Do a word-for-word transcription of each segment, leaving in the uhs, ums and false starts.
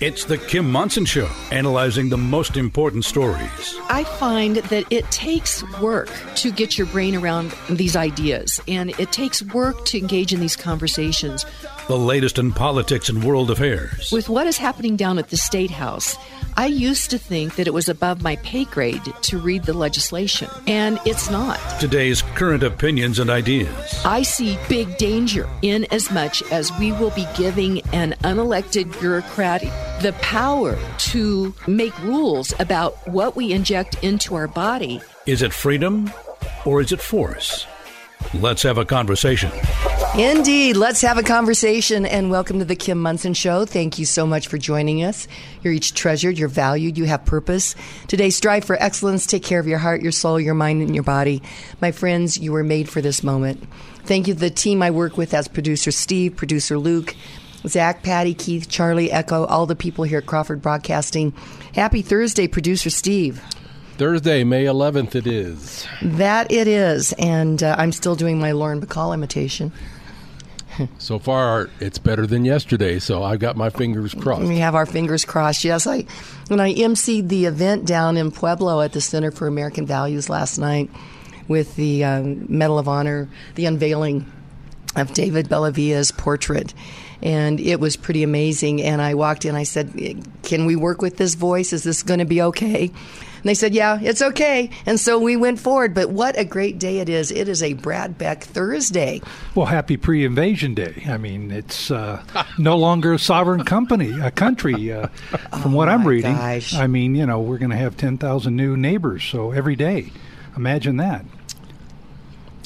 It's the Kim Monson Show, analyzing the most important stories. I find that it takes work to get your brain around these ideas, and it takes work to engage in these conversations. The latest in politics and world affairs. With what is happening down at the State House, I used to think that it was above my pay grade to read the legislation, and it's not. Today's current opinions and ideas. I see big danger in as much as we will be giving an unelected bureaucrat the power to make rules about what we inject into our body. Is it freedom or is it force? Let's have a conversation. Indeed, let's have a conversation, and welcome to the Kim Monson Show. Thank you so much for joining us. You're each treasured, you're valued, you have purpose. Today, strive for excellence, take care of your heart, your soul, your mind, and your body. My friends, you were made for this moment. Thank you to the team I work with as producer Steve, producer Luke, Zach, Patty, Keith, Charlie, Echo, all the people here at Crawford Broadcasting. Happy Thursday, producer Steve. Thursday, May eleventh it is. That it is, and uh, I'm still doing my Lauren Bacall imitation. So far, it's better than yesterday, so I've got my fingers crossed. We have our fingers crossed, yes. I, when I emceed the event down in Pueblo at the Center for American Values last night with the um, Medal of Honor, the unveiling of David Bellavia's portrait, and it was pretty amazing. And I walked in, I said, can we work with this voice? Is this going to be okay? And they said, yeah, it's okay. And so we went forward. But what a great day it is. It is a Brad Beck Thursday. Well, happy pre-invasion day. I mean, it's uh, no longer a sovereign company, a country, uh, from oh what I'm reading. Gosh. I mean, you know, we're going to have ten thousand new neighbors. So every day, imagine that.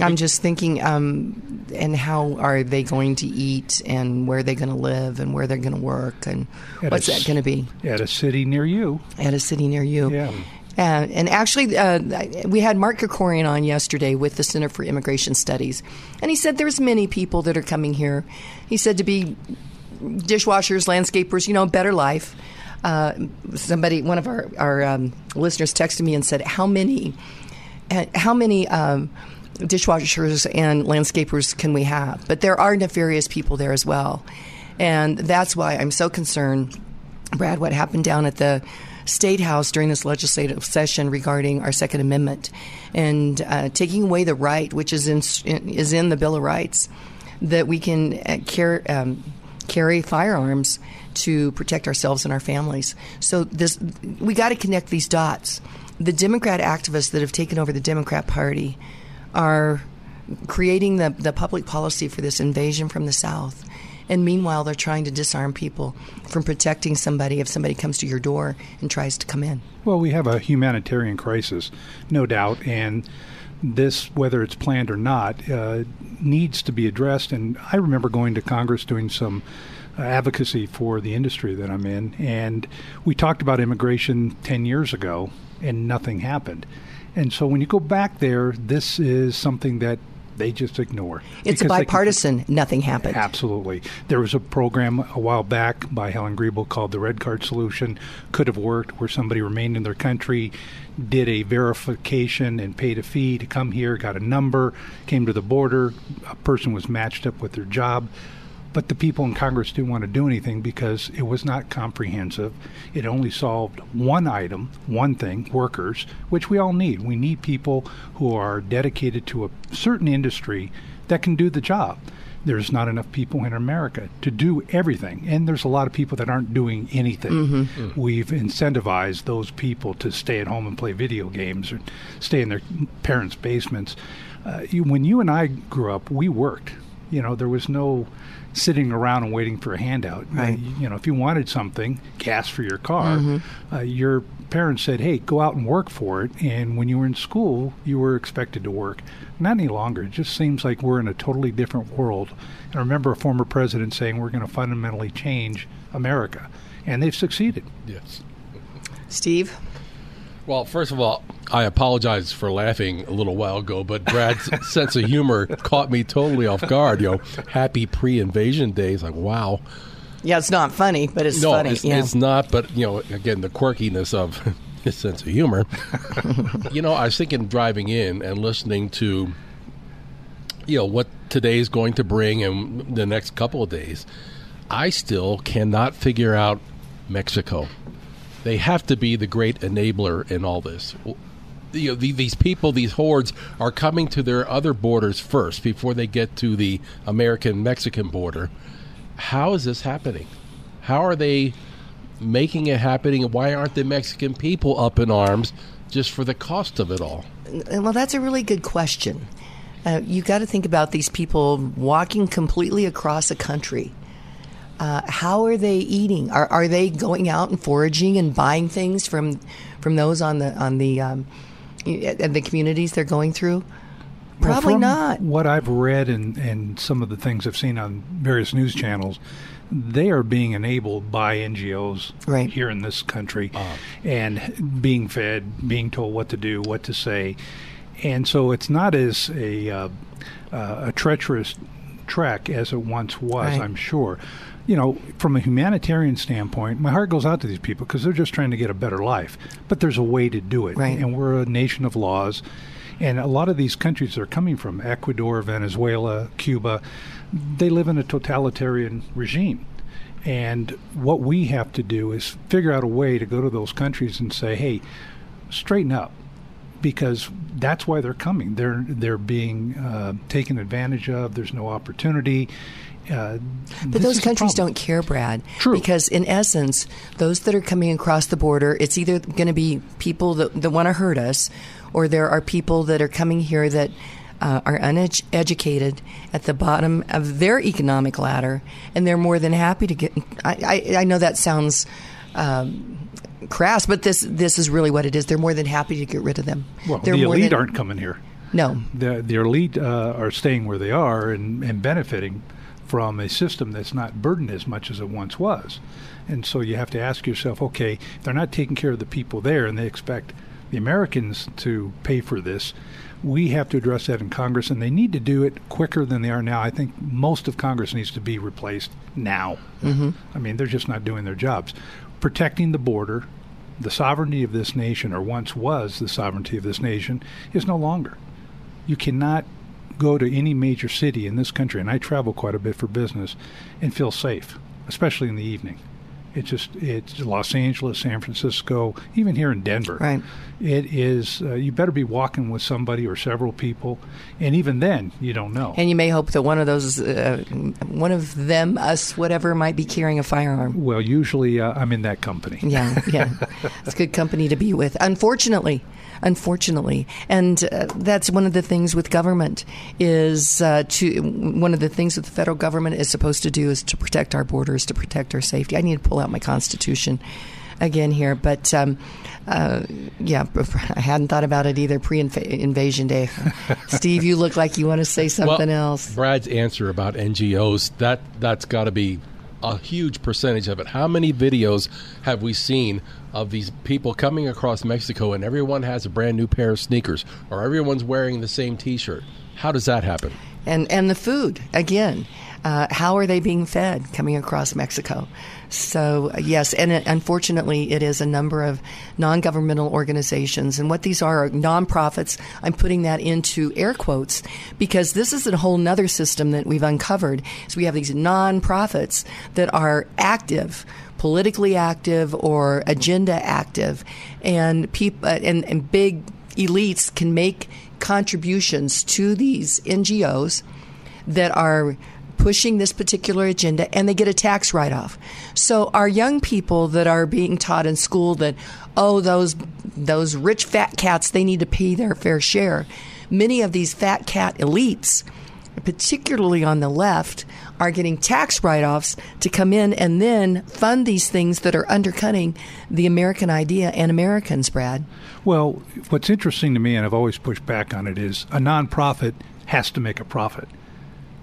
I'm just thinking, um, and how are they going to eat, and where they're going to live, and where they're going to work, and at what's a, that going to be? At a city near you. At a city near you. Yeah. Uh, and actually, uh, we had Mark Krikorian on yesterday with the Center for Immigration Studies, and he said there's many people that are coming here. He said to be dishwashers, landscapers, you know, better life. Uh, somebody, one of our, our um, listeners texted me and said, how many, how many... Um, dishwashers and landscapers can we have? But there are nefarious people there as well. And that's why I'm so concerned, Brad, what happened down at the State House during this legislative session regarding our Second Amendment and uh, taking away the right, which is in, is in the Bill of Rights, that we can uh, care, um, carry firearms to protect ourselves and our families. So this, we got to connect these dots. The Democrat activists that have taken over the Democrat Party are creating the, the public policy for this invasion from the South. And meanwhile, they're trying to disarm people from protecting somebody if somebody comes to your door and tries to come in. Well, we have a humanitarian crisis, no doubt. And this, whether it's planned or not, uh, needs to be addressed. And I remember going to Congress doing some uh, advocacy for the industry that I'm in. And we talked about immigration ten years ago, and nothing happened. And so when you go back there, this is something that they just ignore. It's bipartisan. Can, nothing happened. Absolutely. There was a program a while back by Helen Griebel called the Red Card Solution. Could have worked, where somebody remained in their country, did a verification and paid a fee to come here, got a number, came to the border. A person was matched up with their job. But the people in Congress didn't want to do anything because it was not comprehensive. It only solved one item, one thing, workers, which we all need. We need people who are dedicated to a certain industry that can do the job. There's not enough people in America to do everything. And there's a lot of people that aren't doing anything. Mm-hmm. Mm-hmm. We've incentivized those people to stay at home and play video games or stay in their parents' basements. Uh, you, when you and I grew up, we worked. You know, there was no sitting around and waiting for a handout. Right. You, you know, if you wanted something, gas for your car, mm-hmm. uh, your parents said, hey, go out and work for it. And when you were in school, you were expected to work. Not any longer. It just seems like we're in a totally different world. And I remember a former president saying we're going to fundamentally change America. And they've succeeded. Yes. Steve? Well, first of all, I apologize for laughing a little while ago, but Brad's sense of humor caught me totally off guard. You know, happy pre-invasion days. Like, wow. Yeah, it's not funny, but it's no, funny. No, it's, yeah. it's not. But, you know, again, the quirkiness of his sense of humor. You know, I was thinking driving in and listening to, you know, what today's going to bring and the next couple of days. I still cannot figure out Mexico. They have to be the great enabler in all this. You know, the, these people, these hordes, are coming to their other borders first before they get to the American-Mexican border. How is this happening? How are they making it happening? Why aren't the Mexican people up in arms just for the cost of it all? Well, that's a really good question. Uh, you got to think about these people walking completely across a country. Uh, how are they eating? Are are they going out and foraging and buying things from from those on the on the um, at the communities they're going through? Probably well, not. What I've read and, and some of the things I've seen on various news channels, they are being enabled by N G Os right. here in this country uh, and being fed, being told what to do, what to say. And so it's not as a, uh, uh, a treacherous trek as it once was, right. I'm sure. You know, from a humanitarian standpoint, my heart goes out to these people because they're just trying to get a better life. But there's a way to do it. Right. And we're a nation of laws. And a lot of these countries they're coming from, Ecuador, Venezuela, Cuba, they live in a totalitarian regime. And what we have to do is figure out a way to go to those countries and say, hey, straighten up, because that's why they're coming. They're they're being uh, taken advantage of. There's no opportunity. Uh, but those countries don't care, Brad. True. Because in essence, those that are coming across the border, it's either going to be people that, that want to hurt us, or there are people that are coming here that uh, are uneducated at the bottom of their economic ladder, and they're more than happy to get... I, I, I know that sounds um, crass, but this this is really what it is. They're more than happy to get rid of them. Well, they're the elite than, aren't coming here. No. The, the elite uh, are staying where they are and, and benefiting from a system that's not burdened as much as it once was. And so you have to ask yourself, okay, they're not taking care of the people there, and they expect the Americans to pay for this. We have to address that in Congress, and they need to do it quicker than they are now. I think most of Congress needs to be replaced now. Mm-hmm. I mean, they're just not doing their jobs. Protecting the border, the sovereignty of this nation, or once was the sovereignty of this nation, is no longer. You cannot go to any major city in this country, and I travel quite a bit for business, and feel safe, especially in the evening. It's just, it's Los Angeles, San Francisco, even here in Denver. Right. It is, uh, you better be walking with somebody or several people, and even then, you don't know. And you may hope that one of those, uh, one of them, us, whatever, might be carrying a firearm. Well, usually uh, I'm in that company. Yeah, yeah. It's good company to be with. Unfortunately, unfortunately. And uh, that's one of the things with government is uh, to, one of the things that the federal government is supposed to do is to protect our borders, to protect our safety. I need to pull out my Constitution again here, but um, uh, yeah, I hadn't thought about it either pre-invasion day. Steve, you look like you want to say something well, else. Brad's answer about N G Os, that, that's got to be a huge percentage of it. How many videos have we seen of these people coming across Mexico and everyone has a brand new pair of sneakers or everyone's wearing the same T-shirt? How does that happen? And and the food, again, uh, how are they being fed coming across Mexico? So, yes, and it, unfortunately, it is a number of non-governmental organizations. And what these are are nonprofits. I'm putting that into air quotes because this is a whole nother system that we've uncovered. So we have these nonprofits that are active, politically active or agenda active, and peop- and, and big elites can make contributions to these N G Os that are pushing this particular agenda, and they get a tax write-off. So our young people that are being taught in school that, oh, those those rich fat cats, they need to pay their fair share. Many of these fat cat elites, particularly on the left, are getting tax write-offs to come in and then fund these things that are undercutting the American idea and Americans, Brad. Well, what's interesting to me, and I've always pushed back on it, is a nonprofit has to make a profit.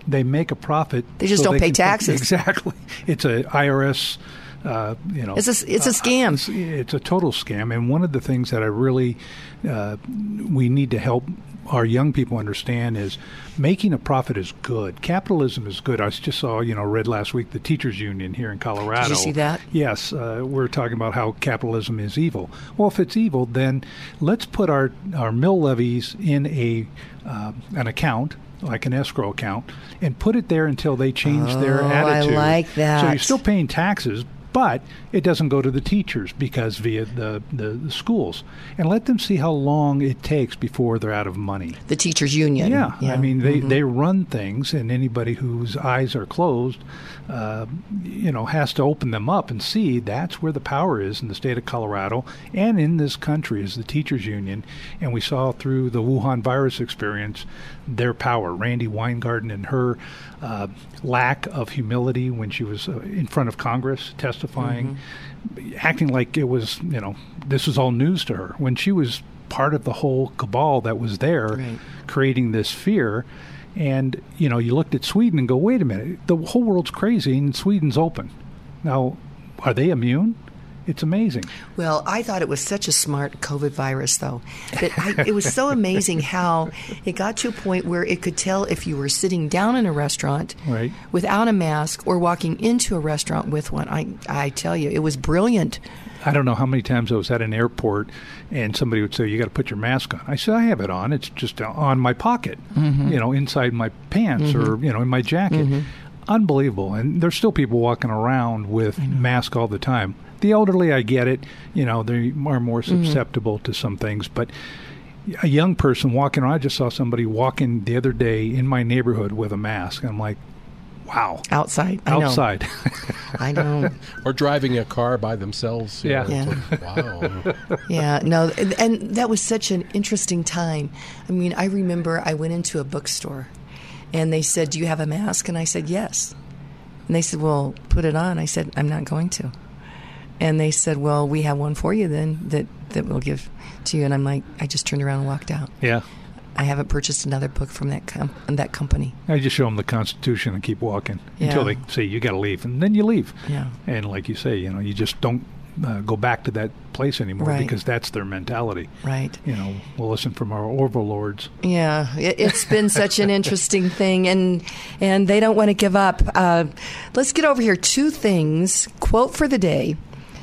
They make a profit. They just so don't they pay taxes. Pay, exactly. It's a I R S, uh, you know. It's a, it's a scam. Uh, it's, it's a total scam. And one of the things that I really, uh, we need to help our young people understand is making a profit is good. Capitalism is good. I just saw, you know, read last week the teachers union here in Colorado. Did you see that? Yes. Uh, we're talking about how capitalism is evil. Well, if it's evil, then let's put our, our mill levies in a uh, an account, like an escrow account, and put it there until they change oh, their attitude. I like that. So you're still paying taxes, But it doesn't go to the teachers because via the, the, the schools. And let them see how long it takes before they're out of money. The teachers' union. Yeah. yeah. I mean, they, mm-hmm. they run things, and anybody whose eyes are closed, uh, you know, has to open them up and see that's where the power is in the state of Colorado and in this country is the teachers' union. And we saw through the Wuhan virus experience their power. Randy Weingarten and her uh, lack of humility when she was uh, in front of Congress testifying. Testifying, mm-hmm. acting like it was, you know, this was all news to her. When she was part of the whole cabal that was there right. creating this fear. And, you know, you looked at Sweden and go, wait a minute, the whole world's crazy and Sweden's open. Now, are they immune? It's amazing. Well, I thought it was such a smart COVID virus, though. That I, it was so amazing how it got to a point where it could tell if you were sitting down in a restaurant right. without a mask or walking into a restaurant with one. I, I tell you, it was brilliant. I don't know how many times I was at an airport and somebody would say, you got to put your mask on. I said, I have it on. It's just on my pocket, mm-hmm. you know, inside my pants mm-hmm. or, you know, in my jacket. Mm-hmm. Unbelievable. And there's still people walking around with masks all the time. The elderly, I get it. You know, they are more susceptible mm-hmm. to some things. But a young person walking around, I just saw somebody walking the other day in my neighborhood with a mask. I'm like, wow. Outside. Outside. I know. I know. Or driving a car by themselves. Yeah. yeah. Like, wow. Yeah. No, and, and that was such an interesting time. I mean, I remember I went into a bookstore and they said, do you have a mask? And I said, yes. And they said, well, put it on. I said, I'm not going to. And they said, well, we have one for you then that, that we'll give to you. And I'm like, I just turned around and walked out. Yeah. I haven't purchased another book from that com- that company. I just show them the Constitution and keep walking yeah. until they say, you got to leave. And then you leave. Yeah. And like you say, you know, you just don't uh, go back to that place anymore right. because that's their mentality. Right. You know, we'll listen from our overlords. Yeah. It, it's been such an interesting thing. And and they don't want to give up. Uh, let's get over here. Two things. Quote for the day.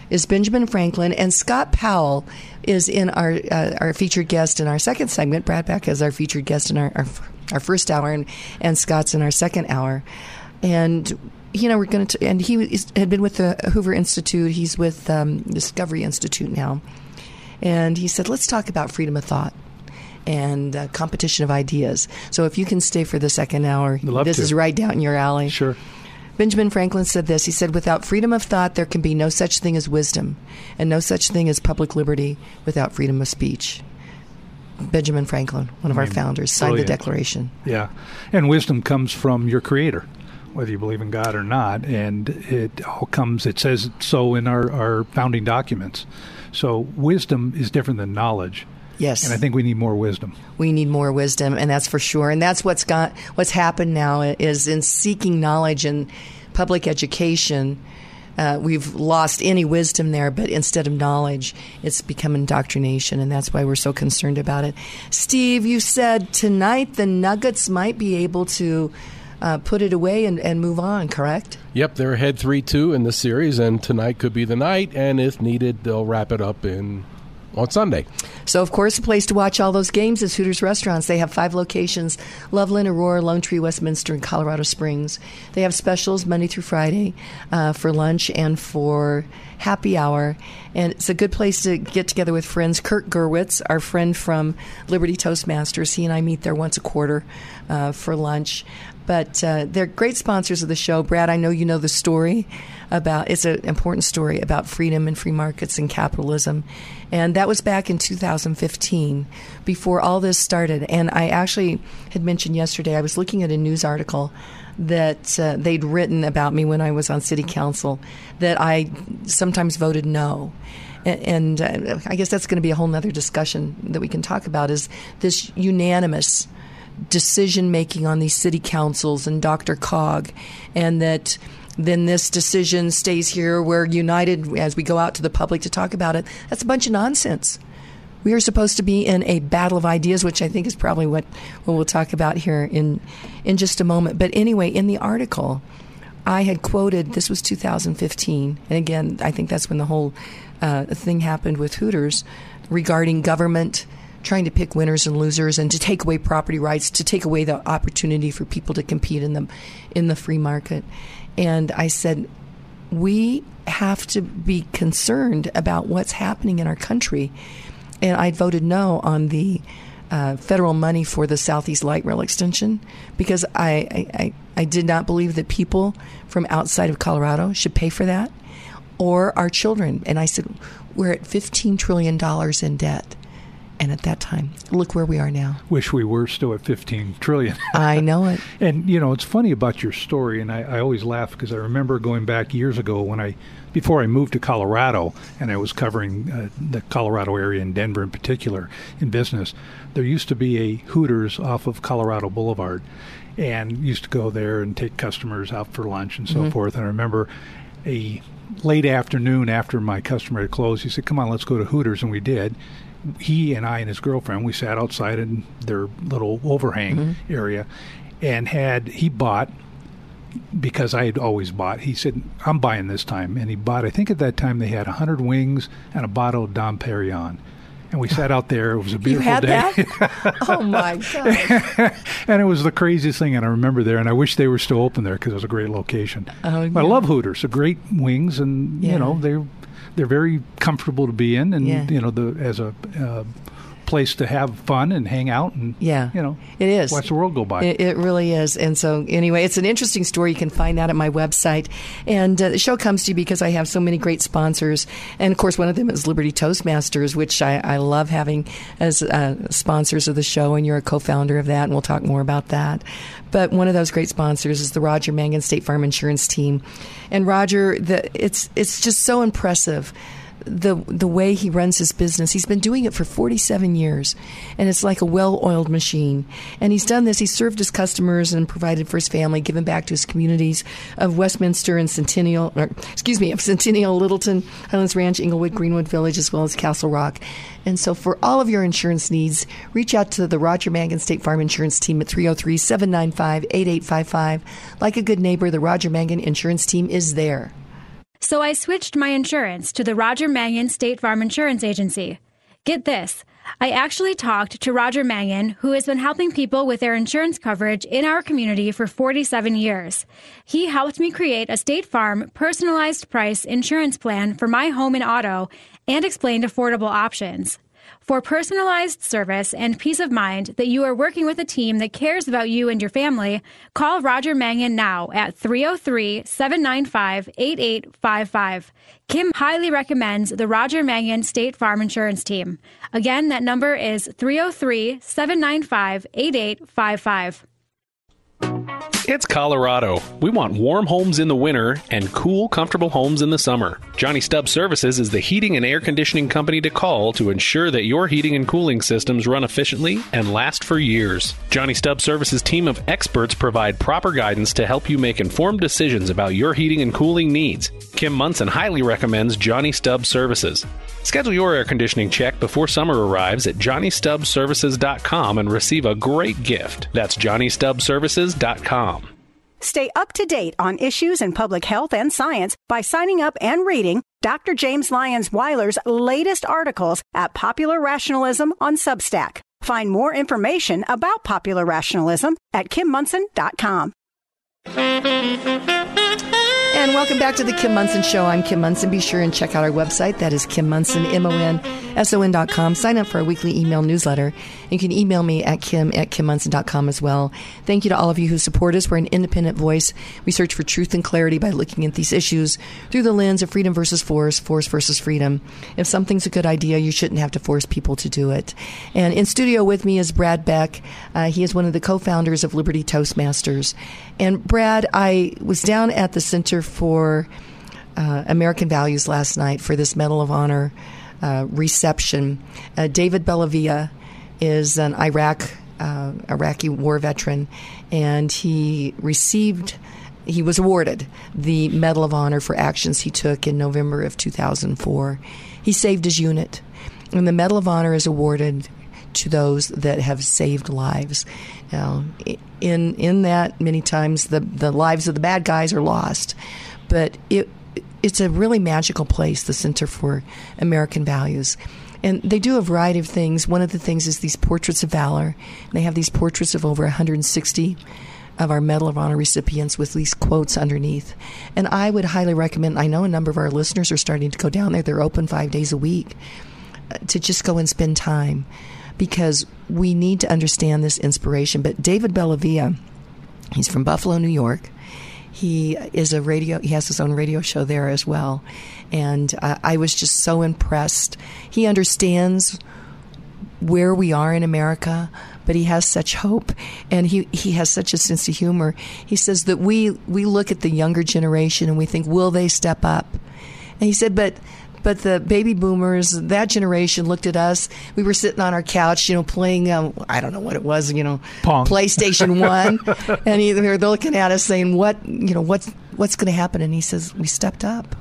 Is Benjamin Franklin, and Scott Powell is in our uh, our featured guest in our second segment. Brad Beck is our featured guest in our our, our first hour, and, and Scott's in our second hour. And you know we're going to, and he is, had been with the Hoover Institute. He's with um, Discovery Institute now, and he said, "Let's talk about freedom of thought and uh, competition of ideas." So if you can stay for the second hour, this to. is right down your alley. Sure. Benjamin Franklin said this. He said, without freedom of thought, there can be no such thing as wisdom, and no such thing as public liberty without freedom of speech. Benjamin Franklin, one of I mean, our founders, signed brilliant. the Declaration. Yeah. And wisdom comes from your Creator, whether you believe in God or not. And it all comes, it says so in our, our founding documents. So wisdom is different than knowledge. Yes. And I think we need more wisdom. We need more wisdom, and that's for sure. And that's what's got what's happened now is in seeking knowledge and public education, uh, we've lost any wisdom there. But instead of knowledge, it's become indoctrination, and that's why we're so concerned about it. Steve, you said tonight the Nuggets might be able to uh, put it away and, and move on, correct? Yep, they're ahead three two in the series, and tonight could be the night. And if needed, they'll wrap it up in... on Sunday. So, of course, the place to watch all those games is Hooters Restaurants. They have five locations, Loveland, Aurora, Lone Tree, Westminster, and Colorado Springs. They have specials Monday through Friday uh, for lunch and for happy hour. And it's a good place to get together with friends. Kirk Gerwitz, our friend from Liberty Toastmasters, he and I meet there once a quarter uh, for lunch. But uh, they're great sponsors of the show. Brad, I know you know the story about, it's an important story about freedom and free markets and capitalism. And that was back in two thousand fifteen, before all this started. And I actually had mentioned yesterday, I was looking at a news article that uh, they'd written about me when I was on city council, that I sometimes voted no. And, and uh, I guess that's going to be a whole nother discussion that we can talk about, is this unanimous decision-making on these city councils and Doctor Cog, and that then this decision stays here. We're united as we go out to the public to talk about it. That's a bunch of nonsense. We are supposed to be in a battle of ideas, which I think is probably what, what we'll talk about here in in just a moment. But anyway, in the article, I had quoted, this was two thousand fifteen, and again, I think that's when the whole uh, thing happened with Hooters regarding government trying to pick winners and losers and to take away property rights, to take away the opportunity for people to compete in the, in the free market. And I said, we have to be concerned about what's happening in our country. And I voted no on the uh, federal money for the Southeast Light Rail extension because I, I, I, I did not believe that people from outside of Colorado should pay for that, or our children. And I said, we're at fifteen trillion dollars in debt. And at that time, look where we are now. Wish we were still at fifteen trillion dollars. I know it. And, you know, it's funny about your story, and I, I always laugh because I remember going back years ago when I, before I moved to Colorado, and I was covering uh, the Colorado area and Denver in particular in business, there used to be a Hooters off of Colorado Boulevard, and used to go there and take customers out for lunch and so mm-hmm. forth. And I remember a late afternoon after my customer had closed, he said, come on, let's go to Hooters, and we did. He and I and his girlfriend, we sat outside in their little overhang mm-hmm. area, and had he bought, because I had always bought, he said, I'm buying this time. And he bought, I think at that time they had one hundred wings and a bottle of Dom Perignon. And we sat out there. It was a beautiful you had day. That? Oh, my God. And it was the craziest thing. And I remember there, and I wish they were still open there because it was a great location. Oh, yeah. I love Hooters. They're great wings, and, yeah. you know, they're... They're very comfortable to be in, and yeah. you know, the as a uh, place to have fun and hang out, and yeah. you know, it is. Watch the world go by. It, it really is. And so, anyway, it's an interesting story. You can find that at my website. And uh, the show comes to you because I have so many great sponsors, and of course, one of them is Liberty Toastmasters, which I, I love having as uh, sponsors of the show. And you're a co-founder of that, and we'll talk more about that. But one of those great sponsors is the Roger Mangan State Farm Insurance Team. And Roger, the, it's it's just so impressive, the the way he runs his business. He's been doing it for forty-seven years, and it's like a well-oiled machine. And he's done this. He's served his customers and provided for his family, given back to his communities of Westminster and Centennial, or, excuse me, of Centennial, Littleton, Highlands Ranch, Inglewood, Greenwood Village, as well as Castle Rock. And so for all of your insurance needs, reach out to the Roger Mangan State Farm Insurance Team at three oh three, seven nine five, eight eight five five. Like a good neighbor, the Roger Mangan Insurance Team is there. So I switched my insurance to the Roger Mangan State Farm Insurance Agency. Get this. I actually talked to Roger Mangan, who has been helping people with their insurance coverage in our community for forty-seven years. He helped me create a State Farm personalized price insurance plan for my home and auto, and explained affordable options. For personalized service and peace of mind that you are working with a team that cares about you and your family, call Roger Mangan now at three oh three, seven nine five, eight eight five five. Kim highly recommends the Roger Mangan State Farm Insurance Team. Again, that number is three oh three, seven nine five, eight eight five five. It's Colorado. We want warm homes in the winter and cool, comfortable homes in the summer. Johnny Stubbs Services is the heating and air conditioning company to call to ensure that your heating and cooling systems run efficiently and last for years. Johnny Stubbs Services' team of experts provide proper guidance to help you make informed decisions about your heating and cooling needs. Kim Monson highly recommends Johnny Stubbs Services. Schedule your air conditioning check before summer arrives at johnny stubbs services dot com and receive a great gift. That's johnny stubbs services dot com. Stay up to date on issues in public health and science by signing up and reading Doctor James Lyons Weiler's latest articles at Popular Rationalism on Substack. Find more information about Popular Rationalism at kim monson dot com. And welcome back to the Kim Monson Show. I'm Kim Monson. Be sure and check out our website. That is Kim Monson, M O N S O N dot com. Sign up for our weekly email newsletter. You can email me at kim at kim monson dot com as well. Thank you to all of you who support us. We're an independent voice. We search for truth and clarity by looking at these issues through the lens of freedom versus force, force versus freedom. If something's a good idea, you shouldn't have to force people to do it. And in studio with me is Brad Beck. Uh, he is one of the co-founders of Liberty Toastmasters. And Brad, I was down at the Center for uh, American Values last night for this Medal of Honor uh, reception. Uh, David Bellavia is an Iraq uh, Iraqi war veteran, and he received he was awarded the Medal of Honor for actions he took in November of two thousand four. He saved his unit, and the Medal of Honor is awarded to those that have saved lives. Now, in in that, many times the, the lives of the bad guys are lost, but it it's a really magical place, the Center for American Values. And they do a variety of things. One of the things is these portraits of valor. They have these portraits of over one hundred sixty of our Medal of Honor recipients with these quotes underneath. And I would highly recommend, I know a number of our listeners are starting to go down there. They're open five days a week, to just go and spend time, because we need to understand this inspiration. But David Bellavia, he's from Buffalo, New York. He is a radio, he has his own radio show there as well. And uh, I was just so impressed. He understands where we are in America, but he has such hope, and he, he has such a sense of humor. He says that we, we look at the younger generation and we think, will they step up? And he said, but but the baby boomers, that generation looked at us. We were sitting on our couch, you know, playing, um, I don't know what it was, you know, Pong. PlayStation one. And he, they're looking at us saying, what, you know, what's, what's going to happen? And he says, we stepped up.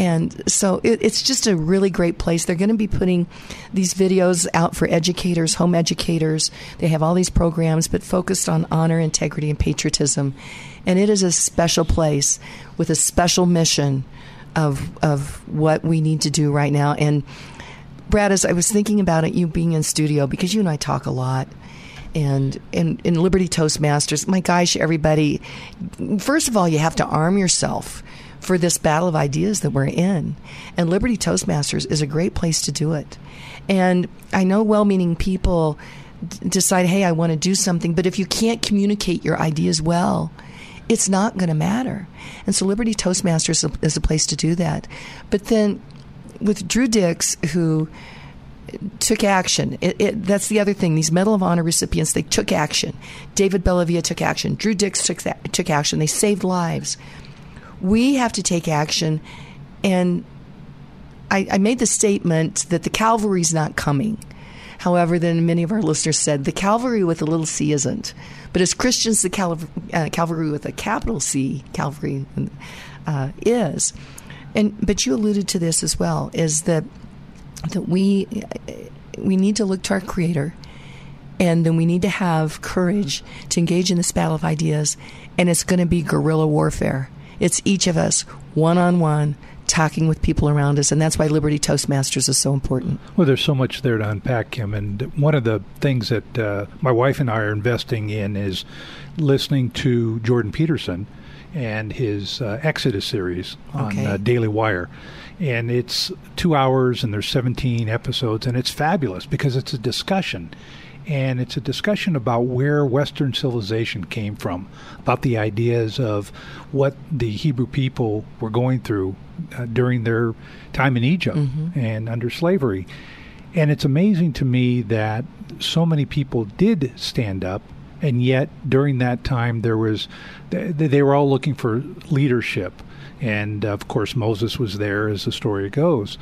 And so it, it's just a really great place. They're going to be putting these videos out for educators, home educators. They have all these programs, but focused on honor, integrity, and patriotism. And it is a special place with a special mission of of what we need to do right now. And Brad, as I was thinking about it, you being in studio, because you and I talk a lot. And in, in Liberty Toastmasters, my gosh, everybody, first of all, you have to arm yourself for this battle of ideas that we're in. And Liberty Toastmasters is a great place to do it. And I know well-meaning people d- decide, hey, I want to do something, but if you can't communicate your ideas well, it's not going to matter. And so Liberty Toastmasters is a, is a place to do that. But then with Drew Dix, who took action, it, it, that's the other thing. These Medal of Honor recipients, they took action. David Bellavia took action. Drew Dix took, that, took action. They saved lives. We have to take action, and I, I made the statement that the cavalry's not coming. However, then many of our listeners said, the cavalry with a little c isn't. But as Christians, the calv- uh, cavalry with a capital C, cavalry, uh, is. And but you alluded to this as well, is that that we we need to look to our Creator, and then we need to have courage to engage in this battle of ideas, and it's going to be guerrilla warfare. It's each of us, one-on-one, talking with people around us, and that's why Liberty Toastmasters is so important. Well, there's so much there to unpack, Kim, and one of the things that uh, my wife and I are investing in is listening to Jordan Peterson and his uh, Exodus series on okay. uh, Daily Wire. And it's two hours, and there's seventeen episodes, and it's fabulous because it's a discussion. And it's a discussion about where Western civilization came from, about the ideas of what the Hebrew people were going through uh, during their time in Egypt mm-hmm. and under slavery. And it's amazing to me that so many people did stand up, and yet during that time there was they, they were all looking for leadership. And, of course, Moses was there, as the story goes.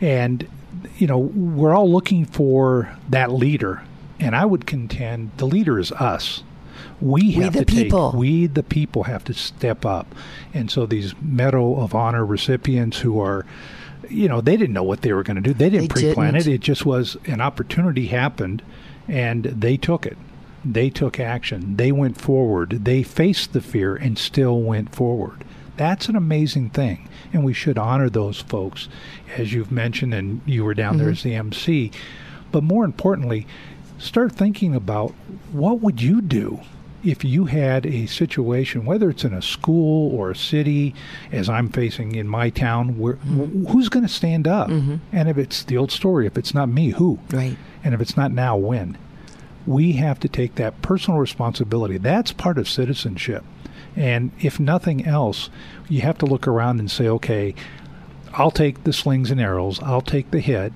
And, you know, we're all looking for that leader. And I would contend the leader is us. We have we the to take, people. We the people have to step up. And so these Medal of Honor recipients who are, you know, they didn't know what they were going to do. They didn't they pre-plan didn't. it. It just was an opportunity happened, and they took it. They took action. They went forward. They faced the fear and still went forward. That's an amazing thing, and we should honor those folks, as you've mentioned, and you were down mm-hmm. there as the M C. But more importantly, start thinking about what would you do if you had a situation, whether it's in a school or a city, as I'm facing in my town, where mm-hmm. who's going to stand up? Mm-hmm. And if it's the old story, if it's not me, who? Right. And if it's not now, when? We have to take that personal responsibility. That's part of citizenship. And if nothing else, you have to look around and say, okay, I'll take the slings and arrows. I'll take the hit.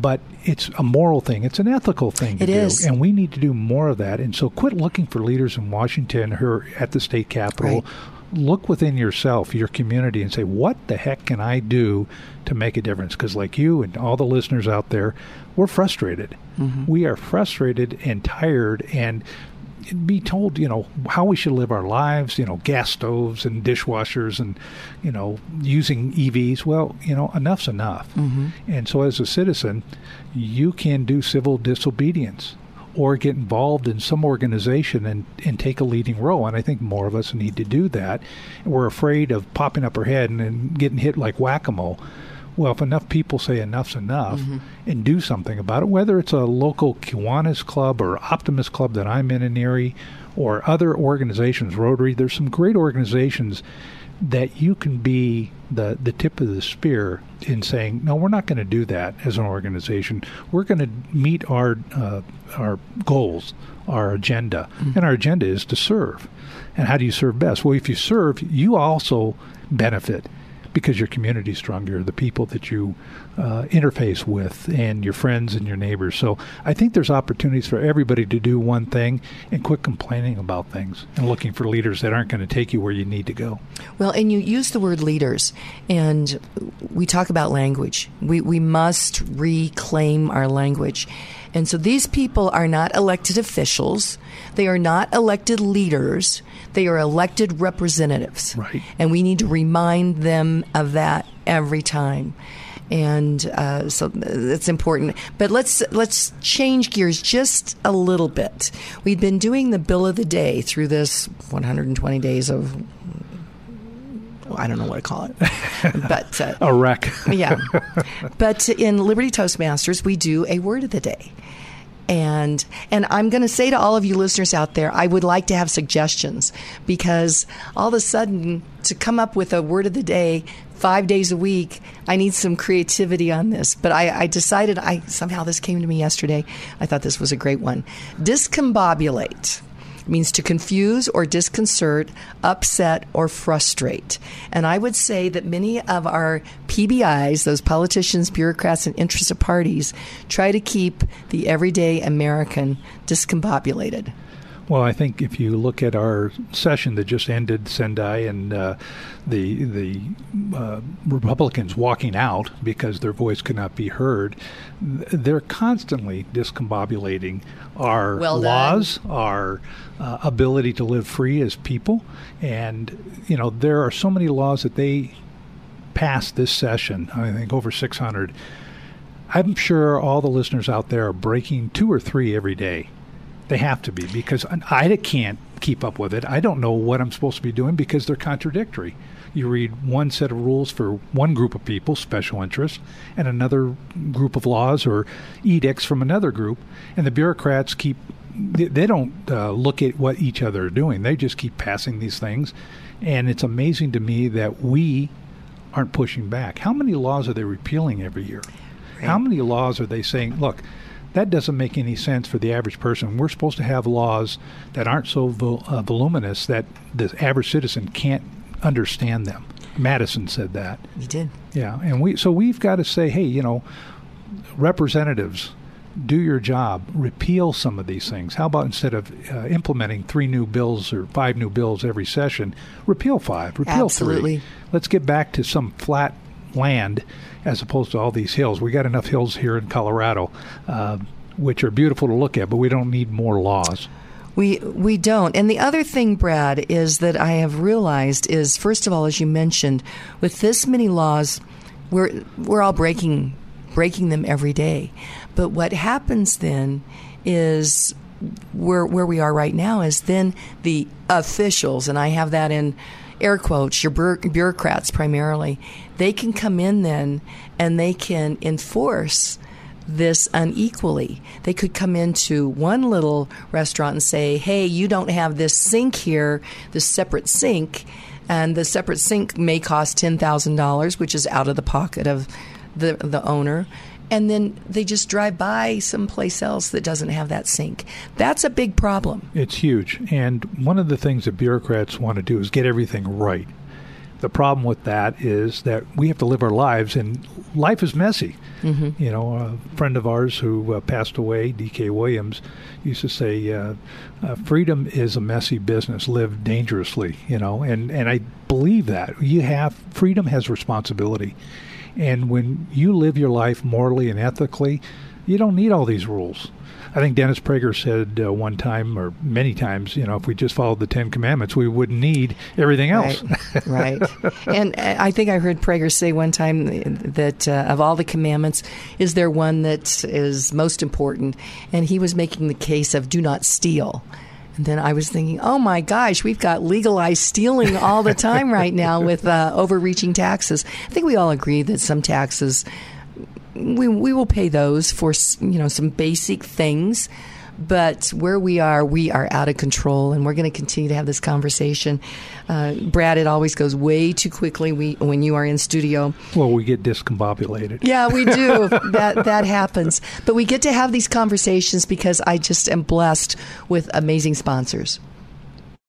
But it's a moral thing. It's an ethical thing to do. It is. And we need to do more of that. And so quit looking for leaders in Washington or at the state capitol. Right. Look within yourself, your community, and say, what the heck can I do to make a difference? Because like you and all the listeners out there, we're frustrated. Mm-hmm. We are frustrated and tired and be told, you know, how we should live our lives, you know, gas stoves and dishwashers and, you know, using E Vs. Well, you know, enough's enough. Mm-hmm. And so as a citizen, you can do civil disobedience or get involved in some organization and, and take a leading role. And I think more of us need to do that. We're afraid of popping up our head and, and getting hit like whack-a-mole. Well, if enough people say enough's enough mm-hmm. and do something about it, whether it's a local Kiwanis club or Optimist club that I'm in in Erie, or other organizations, Rotary, there's some great organizations that you can be the, the tip of the spear in saying, no, we're not going to do that as an organization. We're going to meet our uh, our goals, our agenda. Mm-hmm. And our agenda is to serve. And how do you serve best? Well, if you serve, you also benefit because your community is stronger, the people that you uh, interface with and your friends and your neighbors. So I think there's opportunities for everybody to do one thing and quit complaining about things and looking for leaders that aren't going to take you where you need to go. Well, and you use the word leaders, and we talk about language. We, we must reclaim our language. And so these people are not elected officials. They are not elected leaders. They are elected representatives. Right. And we need to remind them of that every time. And uh, so it's important. But let's let's change gears just a little bit. We've been doing the Bill of the Day through this one hundred twenty days of... I don't know what to call it, but uh, a wreck. Yeah. But in Liberty Toastmasters, we do a word of the day. And and I'm going to say to all of you listeners out there, I would like to have suggestions, because all of a sudden to come up with a word of the day five days a week, I need some creativity on this. But I, I decided, I somehow this came to me yesterday. I thought this was a great one. Discombobulate means to confuse or disconcert, upset, or frustrate. And I would say that many of our P B Is, those politicians, bureaucrats, and interested parties, try to keep the everyday American discombobulated. Well, I think if you look at our session that just ended, Sendai and uh, the the uh, Republicans walking out because their voice could not be heard, they're constantly discombobulating our well laws, our uh, ability to live free as people. And, you know, there are so many laws that they passed this session, I think over six hundred. I'm sure all the listeners out there are breaking two or three every day. They have to be, because I can't keep up with it. I don't know what I'm supposed to be doing because they're contradictory. You read one set of rules for one group of people, special interests, and another group of laws or edicts from another group, and the bureaucrats keep, they don't uh, look at what each other are doing. They just keep passing these things, and it's amazing to me that we aren't pushing back. How many laws are they repealing every year? Right. How many laws are they saying, look, that doesn't make any sense for the average person. We're supposed to have laws that aren't so vol- uh, voluminous that the average citizen can't understand them. Madison said that. He did. Yeah, and we so we've got to say, hey, you know, representatives, do your job. Repeal some of these things. How about instead of uh, implementing three new bills or five new bills every session, repeal five, repeal Absolutely. three. Let's get back to some flat land as opposed to all these hills. We got enough hills here in Colorado, uh, which are beautiful to look at, but we don't need more laws. We we don't. And the other thing, Brad, is that I have realized is, first of all, as you mentioned, with this many laws, we're we're all breaking breaking them every day. But what happens then is where where we are right now is then the officials, and I have that in air quotes, your bureaucrats primarily, they can come in then and they can enforce this unequally. They could come into one little restaurant and say, hey, you don't have this sink here, this separate sink, and the separate sink may cost ten thousand dollars, which is out of the pocket of the the owner. And then they just drive by someplace else that doesn't have that sink. That's a big problem. It's huge. And one of the things that bureaucrats want to do is get everything right. The problem with that is that we have to live our lives, and life is messy. Mm-hmm. You know, a friend of ours who uh, passed away, D K Williams, used to say, uh, uh, freedom is a messy business, live dangerously, you know. And, and I believe that. You have, freedom has responsibility. And when you live your life morally and ethically, you don't need all these rules. I think Dennis Prager said uh, one time or many times, you know, if we just followed the Ten Commandments, we wouldn't need everything else. Right. Right. And I think I heard Prager say one time that uh, of all the commandments, is there one that is most important? And he was making the case of do not steal. And then I was thinking, oh, my gosh, we've got legalized stealing all the time right now with uh, overreaching taxes. I think we all agree that some taxes, we we will pay those for, you know, some basic things. But where we are, we are out of control, and we're going to continue to have this conversation. Uh, Brad, it always goes way too quickly we, when you are in studio. Well, we get discombobulated. Yeah, we do. that that happens. But we get to have these conversations because I just am blessed with amazing sponsors.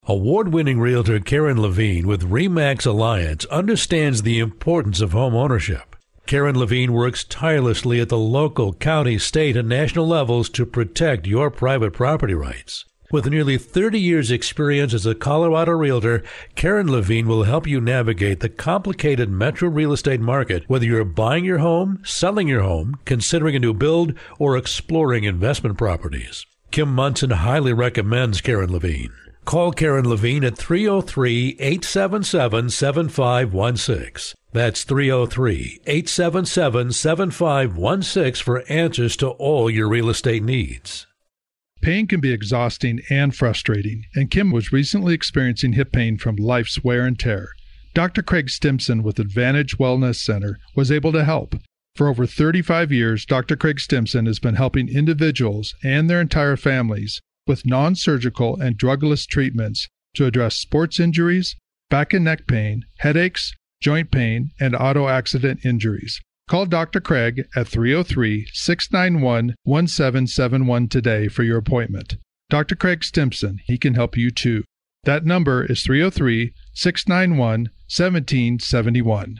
Award-winning realtor Karen Levine with RE MAX Alliance understands the importance of home ownership. Karen Levine works tirelessly at the local, county, state, and national levels to protect your private property rights. With nearly thirty years' experience as a Colorado realtor, Karen Levine will help you navigate the complicated metro real estate market, whether you're buying your home, selling your home, considering a new build, or exploring investment properties. Kim Monson highly recommends Karen Levine. Call Karen Levine at three oh three, eight seven seven, seven five one six. That's three oh three, eight seven seven, seven five one six for answers to all your real estate needs. Pain can be exhausting and frustrating, and Kim was recently experiencing hip pain from life's wear and tear. Doctor Craig Stimson with Advantage Wellness Center was able to help. For over thirty-five years, Doctor Craig Stimson has been helping individuals and their entire families with non-surgical and drugless treatments to address sports injuries, back and neck pain, headaches, joint pain, and auto accident injuries. Call Doctor Craig at three oh three, six nine one, one seven seven one today for your appointment. Doctor Craig Stimson, he can help you too. That number is three oh three, six nine one, one seven seven one.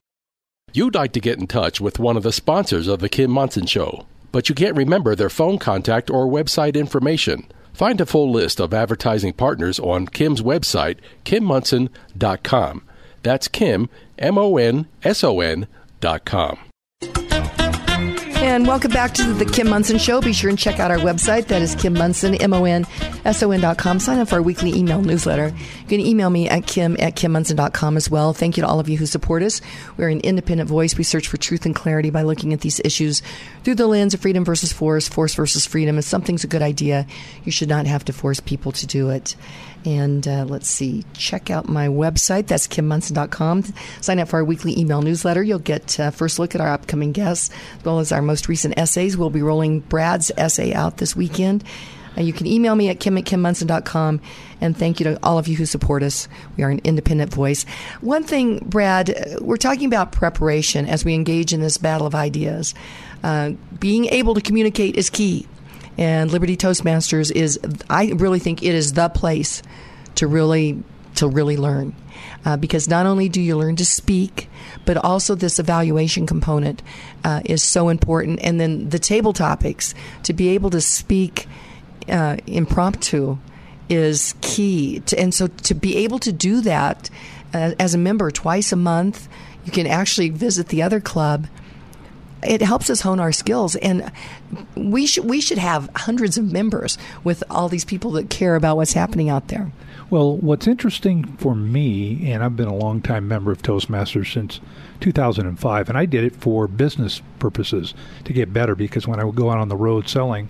You'd like to get in touch with one of the sponsors of The Kim Monson Show, but you can't remember their phone contact or website information. Find a full list of advertising partners on Kim's website, kim monson dot com. That's Kim, M O N S O N dot com. And welcome back to The Kim Monson Show. Be sure and check out our website. That is Kim Monson, M O N S O N dot com. Sign up for our weekly email newsletter. You can email me at kim at kim monson dot com as well. Thank you to all of you who support us. We're an independent voice. We search for truth and clarity by looking at these issues through the lens of freedom versus force, force versus freedom. If something's a good idea, you should not have to force people to do it. And uh, let's see, check out my website. That's kim monson dot com. Sign up for our weekly email newsletter. You'll get a uh, first look at our upcoming guests, as well as our most recent essays. We'll be rolling Brad's essay out this weekend. Uh, you can email me at kim at kim monson dot com. And thank you to all of you who support us. We are an independent voice. One thing, Brad, we're talking about preparation as we engage in this battle of ideas. Uh, being able to communicate is key. And Liberty Toastmasters is, I really think it is the place to really to really learn. Uh, because not only do you learn to speak, but also this evaluation component uh, is so important. And then the table topics, to be able to speak uh, impromptu is key. To, and so to be able to do that uh, as a member twice a month, you can actually visit the other club. It helps us hone our skills, and we should we should have hundreds of members with all these people that care about what's happening out there. Well, what's interesting for me, and I've been a longtime member of Toastmasters since two thousand five, and I did it for business purposes to get better, because when I would go out on the road selling,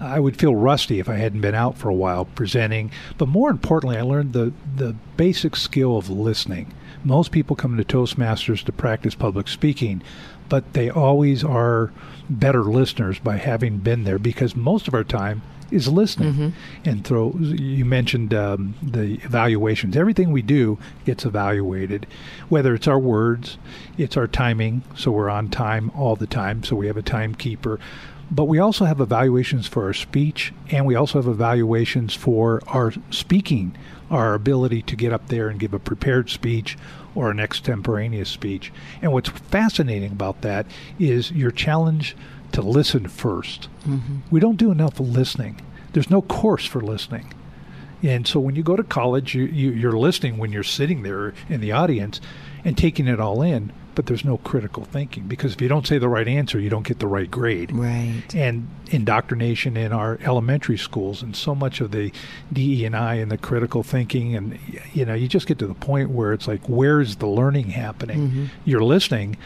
I would feel rusty if I hadn't been out for a while presenting. But more importantly, I learned the, the basic skill of listening. Most people come to Toastmasters to practice public speaking, but they always are better listeners by having been there, because most of our time is listening. Mm-hmm. And through, you mentioned um, the evaluations. Everything we do gets evaluated, whether it's our words, it's our timing, so we're on time all the time, so we have a timekeeper. But we also have evaluations for our speech, and we also have evaluations for our speaking, our ability to get up there and give a prepared speech or an extemporaneous speech. And what's fascinating about that is your challenge to listen first. Mm-hmm. We don't do enough listening. There's no course for listening. And so when you go to college, you, you, you're listening when you're sitting there in the audience and taking it all in, but there's no critical thinking, because if you don't say the right answer, you don't get the right grade. Right. And indoctrination in our elementary schools and so much of the D E and I and the critical thinking, and you know, you just get to the point where it's like, where's the learning happening? Mm-hmm. You're listening,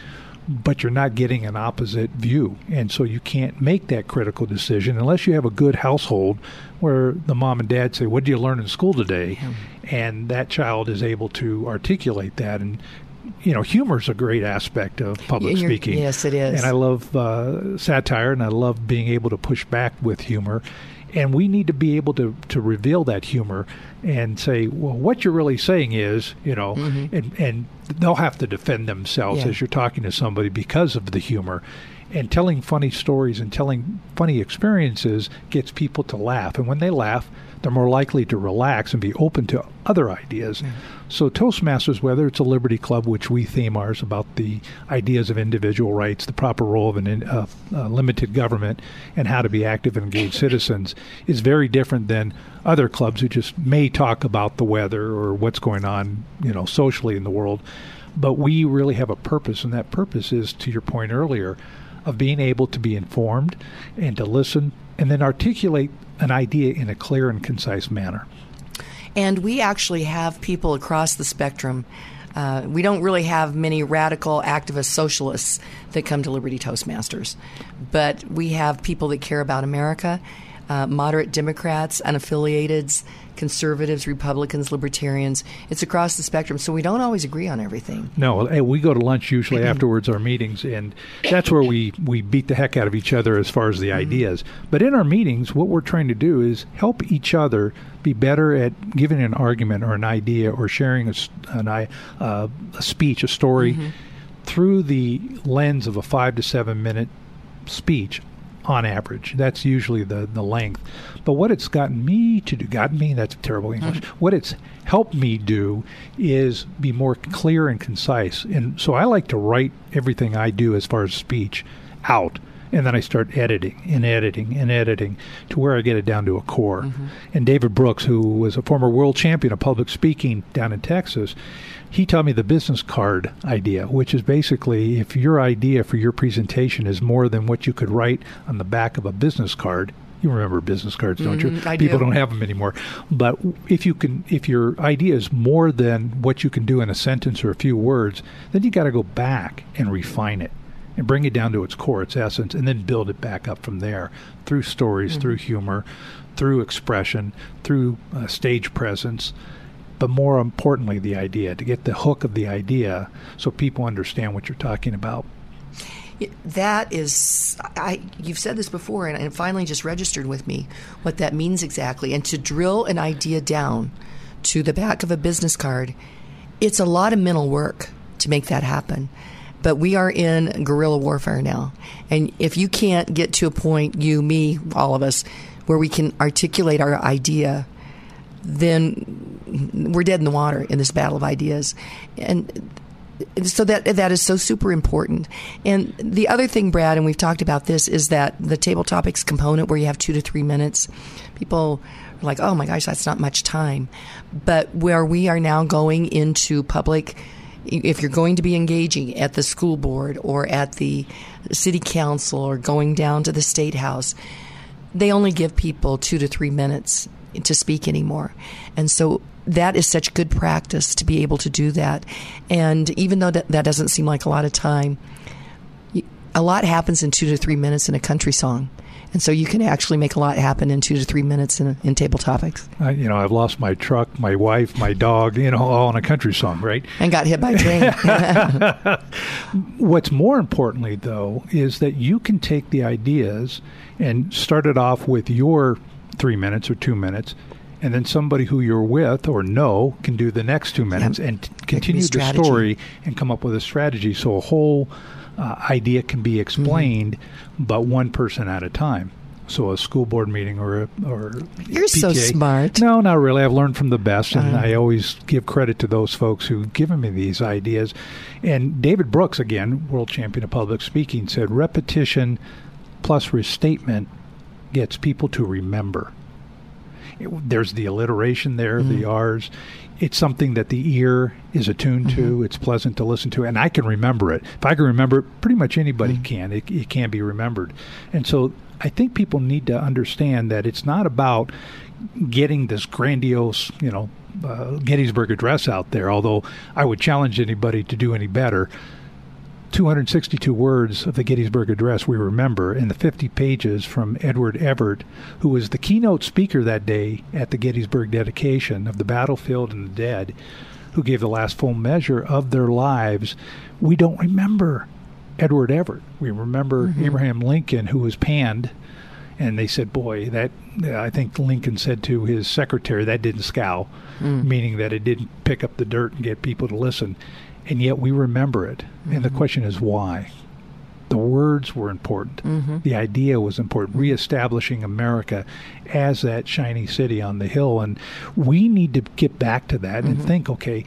but you're not getting an opposite view. And so you can't make that critical decision unless you have a good household where the mom and dad say, what did you learn in school today? Mm-hmm. And that child is able to articulate that. And you know, humor is a great aspect of public You're, speaking. Yes, it is. And I love uh, satire, and I love being able to push back with humor. And we need to be able to, to reveal that humor and say, well, what you're really saying is, you know, mm-hmm. and, and they'll have to defend themselves yeah. as you're talking to somebody because of the humor. And telling funny stories and telling funny experiences gets people to laugh. And when they laugh, they're more likely to relax and be open to other ideas. Mm-hmm. So Toastmasters, whether it's a Liberty Club, which we theme ours about the ideas of individual rights, the proper role of an uh, uh, limited government, and how to be active and engaged citizens, is very different than other clubs who just may talk about the weather or what's going on, you know, socially in the world. But we really have a purpose, and that purpose is, to your point earlier, of being able to be informed and to listen and then articulate an idea in a clear and concise manner. And we actually have people across the spectrum. Uh, we don't really have many radical activist socialists that come to Liberty Toastmasters, but we have people that care about America, uh, moderate Democrats, unaffiliateds, conservatives, Republicans, libertarians. It's across the spectrum, so we don't always agree on everything. No, we go to lunch usually afterwards our meetings, and that's where we, we beat the heck out of each other as far as the mm-hmm. ideas. But in our meetings, what we're trying to do is help each other be better at giving an argument or an idea or sharing a, an, uh, a speech, a story, mm-hmm. through the lens of a five to seven minute speech. On average, that's usually the, the length. But what it's gotten me to do, gotten me, that's terrible English. Mm-hmm. What it's helped me do is be more clear and concise. And so I like to write everything I do as far as speech out. And then I start editing and editing and editing to where I get it down to a core. Mm-hmm. And David Brooks, who was a former world champion of public speaking down in Texas, he taught me the business card idea, which is basically if your idea for your presentation is more than what you could write on the back of a business card. You remember business cards, don't mm-hmm, you? I People do. don't have them anymore. But if you can, if your idea is more than what you can do in a sentence or a few words, then you got to go back and refine it. And bring it down to its core, its essence, and then build it back up from there through stories, mm-hmm. through humor, through expression, through uh, stage presence, but more importantly, the idea, to get the hook of the idea so people understand what you're talking about. That is, I, you've said this before, and it finally just registered with me what that means exactly. And to drill an idea down to the back of a business card, it's a lot of mental work to make that happen. But we are in guerrilla warfare now. And if you can't get to a point, you, me, all of us, where we can articulate our idea, then we're dead in the water in this battle of ideas. And so that that is so super important. And the other thing, Brad, and we've talked about this, is that the table topics component where you have two to three minutes, people are like, oh, my gosh, that's not much time. But where we are now going into public, if you're going to be engaging at the school board or at the city council or going down to the state house, they only give people two to three minutes to speak anymore. And so that is such good practice to be able to do that. And even though that, that doesn't seem like a lot of time, a lot happens in two to three minutes in a country song. And so you can actually make a lot happen in two to three minutes in, in table topics. Uh, you know, I've lost my truck, my wife, my dog, you know, all in a country song, right? And got hit by a train. What's more importantly, though, is that you can take the ideas and start it off with your three minutes or two minutes. And then somebody who you're with or know can do the next two minutes yep. and t- continue the story and come up with a strategy. So a whole Uh, idea can be explained, mm-hmm. but one person at a time. So a school board meeting or a, or you're P T A. So smart. No, not really. I've learned from the best, and uh, I always give credit to those folks who've given me these ideas. And David Brooks, again, world champion of public speaking, said repetition plus restatement gets people to remember. It, there's the alliteration there, mm-hmm. the R's. It's something that the ear is attuned mm-hmm. to. It's pleasant to listen to. And I can remember it. If I can remember it, pretty much anybody mm-hmm. can. It, it can be remembered. And so I think people need to understand that it's not about getting this grandiose, you know, uh, Gettysburg Address out there, although I would challenge anybody to do any better. two hundred sixty-two words of the Gettysburg Address we remember, and the fifty pages from Edward Everett, who was the keynote speaker that day at the Gettysburg dedication of the battlefield and the dead, who gave the last full measure of their lives. We don't remember Edward Everett. We remember mm-hmm. Abraham Lincoln, who was panned And they said, boy, that I think Lincoln said to his secretary, that didn't scowl, mm. meaning that it didn't pick up the dirt and get people to listen. And yet we remember it. Mm-hmm. And the question is why? The words were important. Mm-hmm. The idea was important, reestablishing America as that shining city on the hill. And we need to get back to that mm-hmm. and think, okay,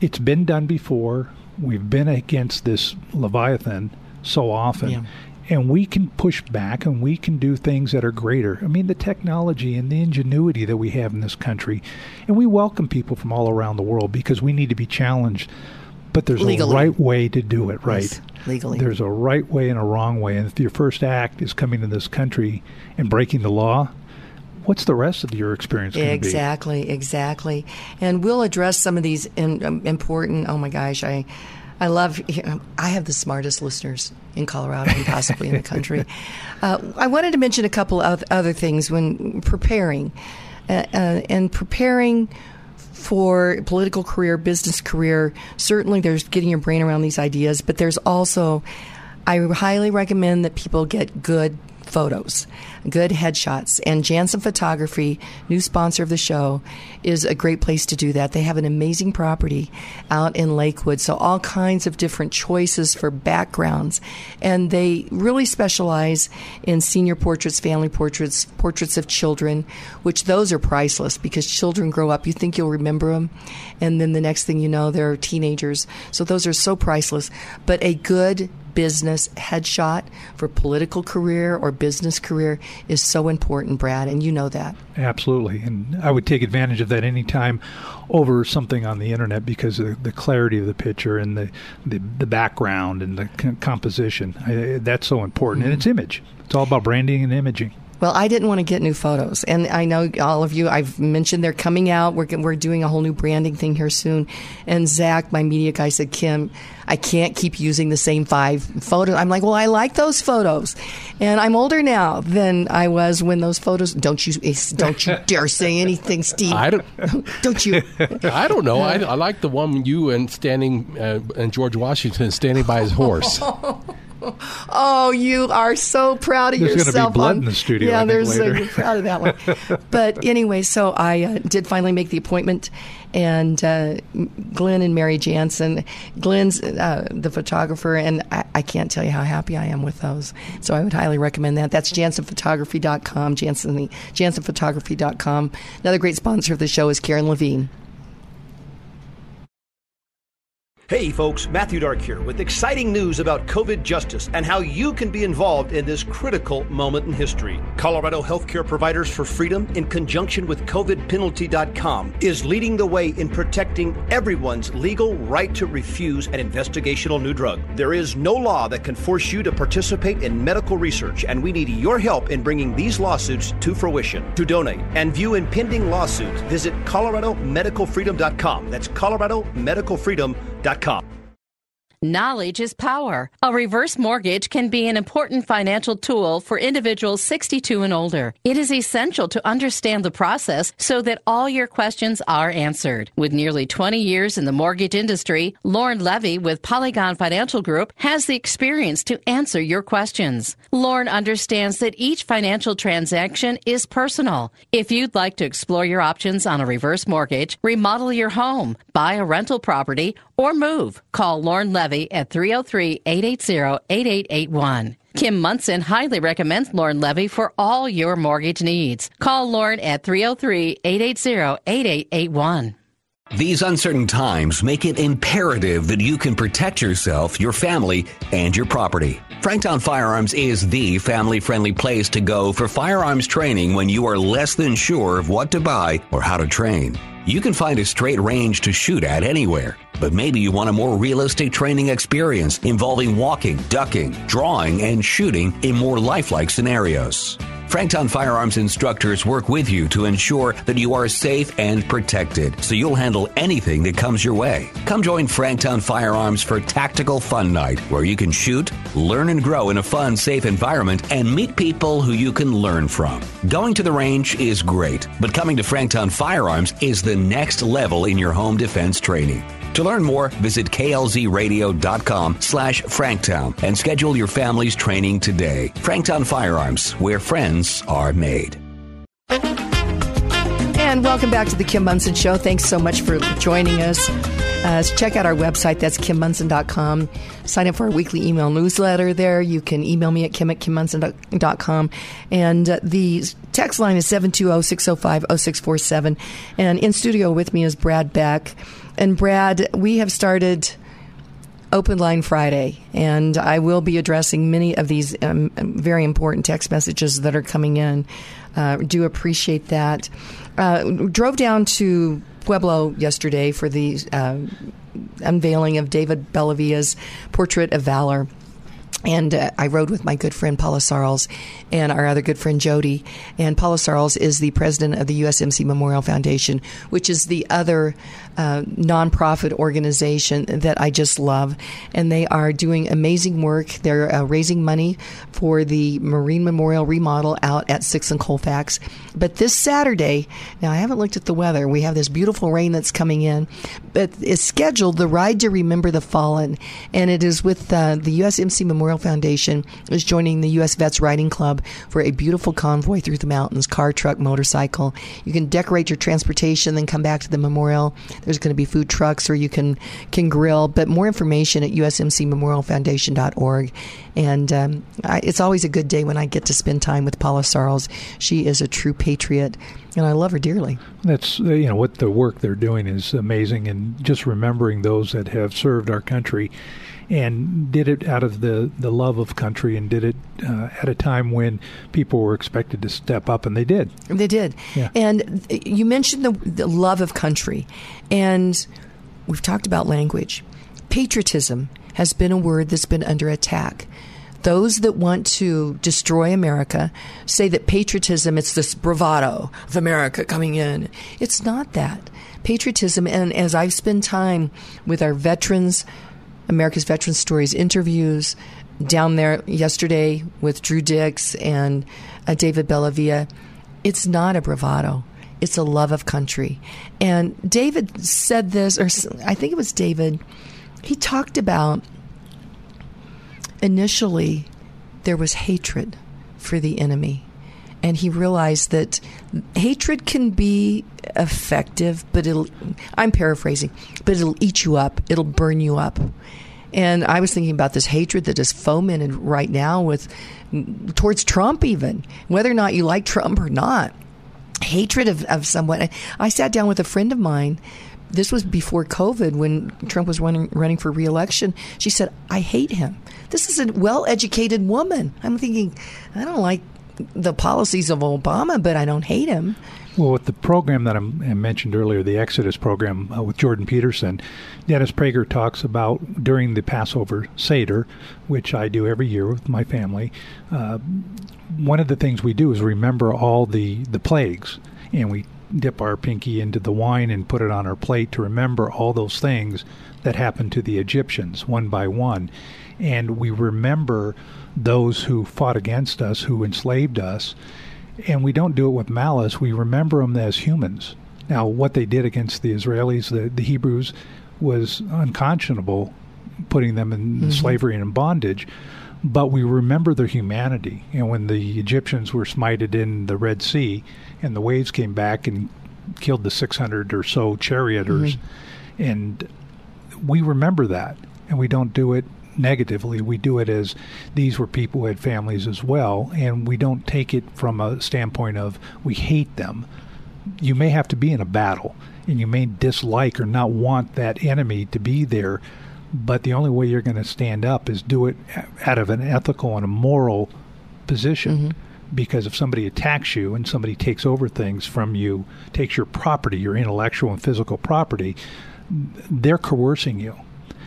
it's been done before. We've been against this Leviathan so often. Yeah. And we can push back and we can do things that are greater. I mean, the technology and the ingenuity that we have in this country. And we welcome people from all around the world because we need to be challenged. But there's legally. A right way to do it, right? Yes, legally. There's a right way and a wrong way. And if your first act is coming to this country and breaking the law, what's the rest of your experience going to be? Exactly, exactly. And we'll address some of these in, um, important, oh my gosh, I... I love, you know, I have the smartest listeners in Colorado and possibly in the country. Uh, I wanted to mention a couple of other things when preparing. Uh, uh, and preparing for political career, business career, certainly there's getting your brain around these ideas, but there's also, I highly recommend that people get good photos, good headshots. And Jansen Photography, new sponsor of the show, is a great place to do that. They have an amazing property out in Lakewood, so all kinds of different choices for backgrounds. And they really specialize in senior portraits, family portraits, portraits of children, which those are priceless because children grow up. You think you'll remember them, and then the next thing you know, they're teenagers. So those are so priceless. But a good business headshot for political career or business career is so important, Brad, and you know that. Absolutely, and I would take advantage of that any time over something on the internet because of the clarity of the picture and the, the, the background and the composition. I, that's so important, mm-hmm. and it's image. It's all about branding and imaging. Well, I didn't want to get new photos, and I know all of you, I've mentioned they're coming out. We're we're doing a whole new branding thing here soon, and Zach, my media guy, said, Kim, I can't keep using the same five photos. I'm like, well, I like those photos, and I'm older now than I was when those photos, don't you don't you dare say anything, Steve. I don't, don't you. I don't know. I, I like the one you and standing uh, and George Washington standing by his horse. Oh, you are so proud of there's yourself. There's going to be blood on, in the studio. Yeah, there's later. So proud of that one. But anyway, so I uh, did finally make the appointment, and uh, Glenn and Mary Jansen, Glenn's uh, the photographer, and I, I can't tell you how happy I am with those. So I would highly recommend that. That's Jansen Photography dot com, Jansen, Jansen Photography dot com. Another great sponsor of the show is Karen Levine. Hey folks, Matthew Dark here with exciting news about COVID justice and how you can be involved in this critical moment in history. Colorado Healthcare Providers for Freedom, in conjunction with covid penalty dot com, is leading the way in protecting everyone's legal right to refuse an investigational new drug. There is no law that can force you to participate in medical research, and we need your help in bringing these lawsuits to fruition. To donate and view impending lawsuits, visit Colorado Medical Freedom dot com. That's Colorado Medical Freedom dot com. Knowledge is power. A reverse mortgage can be an important financial tool for individuals sixty-two and older. It is essential to understand the process so that all your questions are answered. With nearly twenty years in the mortgage industry, Lorne Levy with Polygon Financial Group has the experience to answer your questions. Lorne understands that each financial transaction is personal. If you'd like to explore your options on a reverse mortgage, remodel your home, buy a rental property, or move, call Lorne Levy at three oh three, eight eight zero, eight eight eight one. Kim Monson highly recommends Lorne Levy for all your mortgage needs. Call Lorne at three oh three, eight eight zero, eight eight eight one. These uncertain times make it imperative that you can protect yourself, your family, and your property. Franktown Firearms is the family-friendly place to go for firearms training when you are less than sure of what to buy or how to train. You can find a straight range to shoot at anywhere, but maybe you want a more realistic training experience involving walking, ducking, drawing, and shooting in more lifelike scenarios. Franktown Firearms instructors work with you to ensure that you are safe and protected, so you'll handle anything that comes your way. Come join Franktown Firearms for Tactical Fun Night, where you can shoot, learn, and grow in a fun, safe environment and meet people who you can learn from. Going to the range is great, but coming to Franktown Firearms is the next level in your home defense training. To learn more, visit K L Z radio dot com slash Franktown and schedule your family's training today. Franktown Firearms, where friends are made. And welcome back to the Kim Monson Show. Thanks so much for joining us. Uh, check out our website. That's kim monson dot com. Sign up for our weekly email newsletter there. You can email me at kim at kim monson dot com. And uh, the text line is seven two zero, six zero five, zero six four seven. And in studio with me is Brad Beck. And Brad, we have started Open Line Friday, and I will be addressing many of these um, very important text messages that are coming in. Uh, do appreciate that. Uh, drove down to Pueblo yesterday for the uh, unveiling of David Bellavia's Portrait of Valor. And uh, I rode with my good friend Paula Sarles and our other good friend Jody. And Paula Sarles is the president of the U S M C Memorial Foundation, which is the other uh, nonprofit organization that I just love. And they are doing amazing work. They're uh, raising money for the Marine Memorial remodel out at sixth and Colfax. But this Saturday, now I haven't looked at the weather. We have this beautiful rain that's coming in, but it's scheduled the Ride to Remember the Fallen, and it is with uh, the U S M C Memorial Foundation is joining the U S Vets Riding Club for a beautiful convoy through the mountains, car, truck, motorcycle. You can decorate your transportation, then come back to the memorial. There's going to be food trucks, or you can, can grill. But more information at U S M C memorial foundation dot org. And um, I, it's always a good day when I get to spend time with Paula Sarles. She is a true patriot, and I love her dearly. That's, you know, what the work they're doing is amazing, and just remembering those that have served our country and did it out of the, the love of country, and did it uh, at a time when people were expected to step up, and they did. They did. Yeah. And you mentioned the, the love of country, and we've talked about language. Patriotism has been a word that's been under attack. Those that want to destroy America say that patriotism, it's this bravado of America coming in. It's not that. Patriotism, and as I've spent time with our veterans, America's Veterans Stories interviews down there yesterday with Drew Dix and uh, David Bellavia. It's not a bravado. It's a love of country. And David said this, or I think it was David, he talked about initially there was hatred for the enemy. And he realized that hatred can be effective, but it'll, I'm paraphrasing, but it'll eat you up. It'll burn you up. And I was thinking about this hatred that is fomented right now with towards Trump even, whether or not you like Trump or not. Hatred of, of someone. I sat down with a friend of mine. This was before COVID when Trump was running, running for re-election. She said, I hate him. This is a well-educated woman. I'm thinking, I don't like the policies of Obama, but I don't hate him. Well, with the program that I mentioned earlier, the Exodus program uh, with Jordan Peterson, Dennis Prager talks about during the Passover Seder, which I do every year with my family. Uh, one of the things we do is remember all the, the plagues, and we dip our pinky into the wine and put it on our plate to remember all those things that happened to the Egyptians one by one. And we remember those who fought against us, who enslaved us. And we don't do it with malice. We remember them as humans. Now, what they did against the Israelis, the, the Hebrews, was unconscionable, putting them in mm-hmm. slavery and in bondage. But we remember their humanity. And when the Egyptians were smited in the Red Sea, and the waves came back and killed the six hundred or so charioteers, mm-hmm. and we remember that, and we don't do it negatively. We do it as these were people who had families as well, and we don't take it from a standpoint of we hate them. You may have to be in a battle, and you may dislike or not want that enemy to be there, but the only way you're going to stand up is do it out of an ethical and a moral position. Mm-hmm. Because if somebody attacks you and somebody takes over things from you, takes your property, your intellectual and physical property, they're coercing you.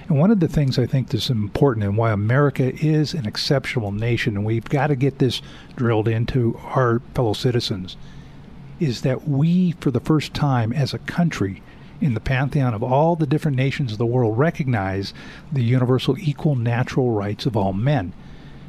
And one of the things I think that's important and why America is an exceptional nation, and we've got to get this drilled into our fellow citizens, is that we, for the first time as a country, in the pantheon of all the different nations of the world, recognize the universal equal natural rights of all men,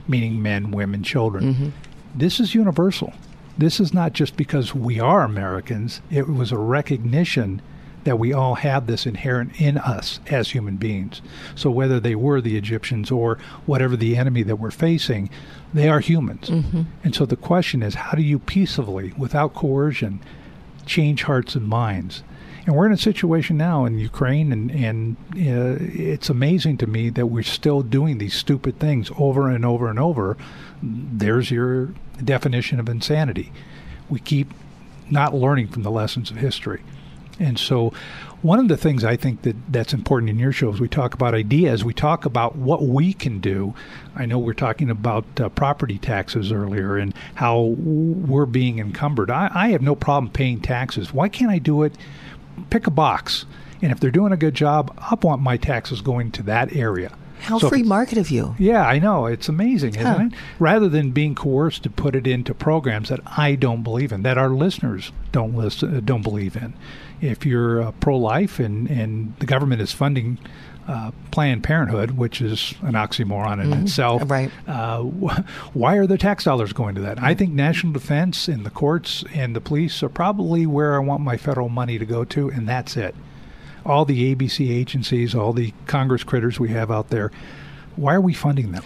meaning men, women, children. Mm-hmm. This is universal. This is not just because we are Americans. It was a recognition that we all have this inherent in us as human beings. So whether they were the Egyptians or whatever the enemy that we're facing, they are humans. Mm-hmm. And so the question is, how do you peaceably, without coercion, change hearts and minds? And we're in a situation now in Ukraine, and, and uh, it's amazing to me that we're still doing these stupid things over and over and over. There's your definition of insanity. We keep not learning from the lessons of history. And so one of the things I think that that's important in your show is we talk about ideas. We talk about what we can do. I know we're talking about uh, property taxes earlier and how we're being encumbered. I, I have no problem paying taxes. Why can't I do it? Pick a box. And if they're doing a good job, I want my taxes going to that area. How so free market of you. Yeah, I know. It's amazing, huh. isn't it? Rather than being coerced to put it into programs that I don't believe in, that our listeners don't listen, don't believe in. If you're uh, pro-life and, and the government is funding uh, Planned Parenthood, which is an oxymoron in mm-hmm. itself, right. uh, why are the tax dollars going to that? Mm-hmm. I think national defense and the courts and the police are probably where I want my federal money to go to, and that's it. All the A B C agencies, all the Congress critters we have out there, why are we funding them?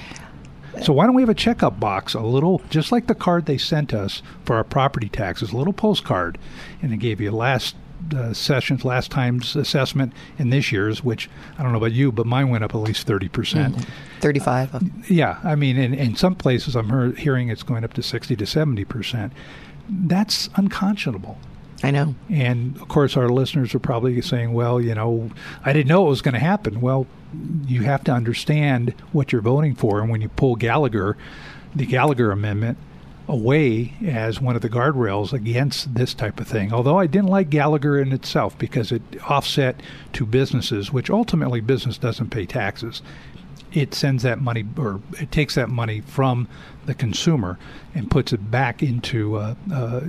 So why don't we have a checkup box, a little, just like the card they sent us for our property taxes, a little postcard, and it gave you last uh, session's, last time's assessment and this year's, which I don't know about you, but mine went up at least thirty percent. Mm-hmm. thirty-five. Uh, yeah. I mean, in, in some places I'm heard, hearing it's going up to sixty to seventy percent. That's unconscionable. I know. And, of course, our listeners are probably saying, well, you know, I didn't know it was going to happen. Well, you have to understand what you're voting for. And when you pull Gallagher, the Gallagher Amendment, away as one of the guardrails against this type of thing, although I didn't like Gallagher in itself because it offset to businesses, which ultimately business doesn't pay taxes. It sends that money, or it takes that money from the consumer and puts it back into uh, uh,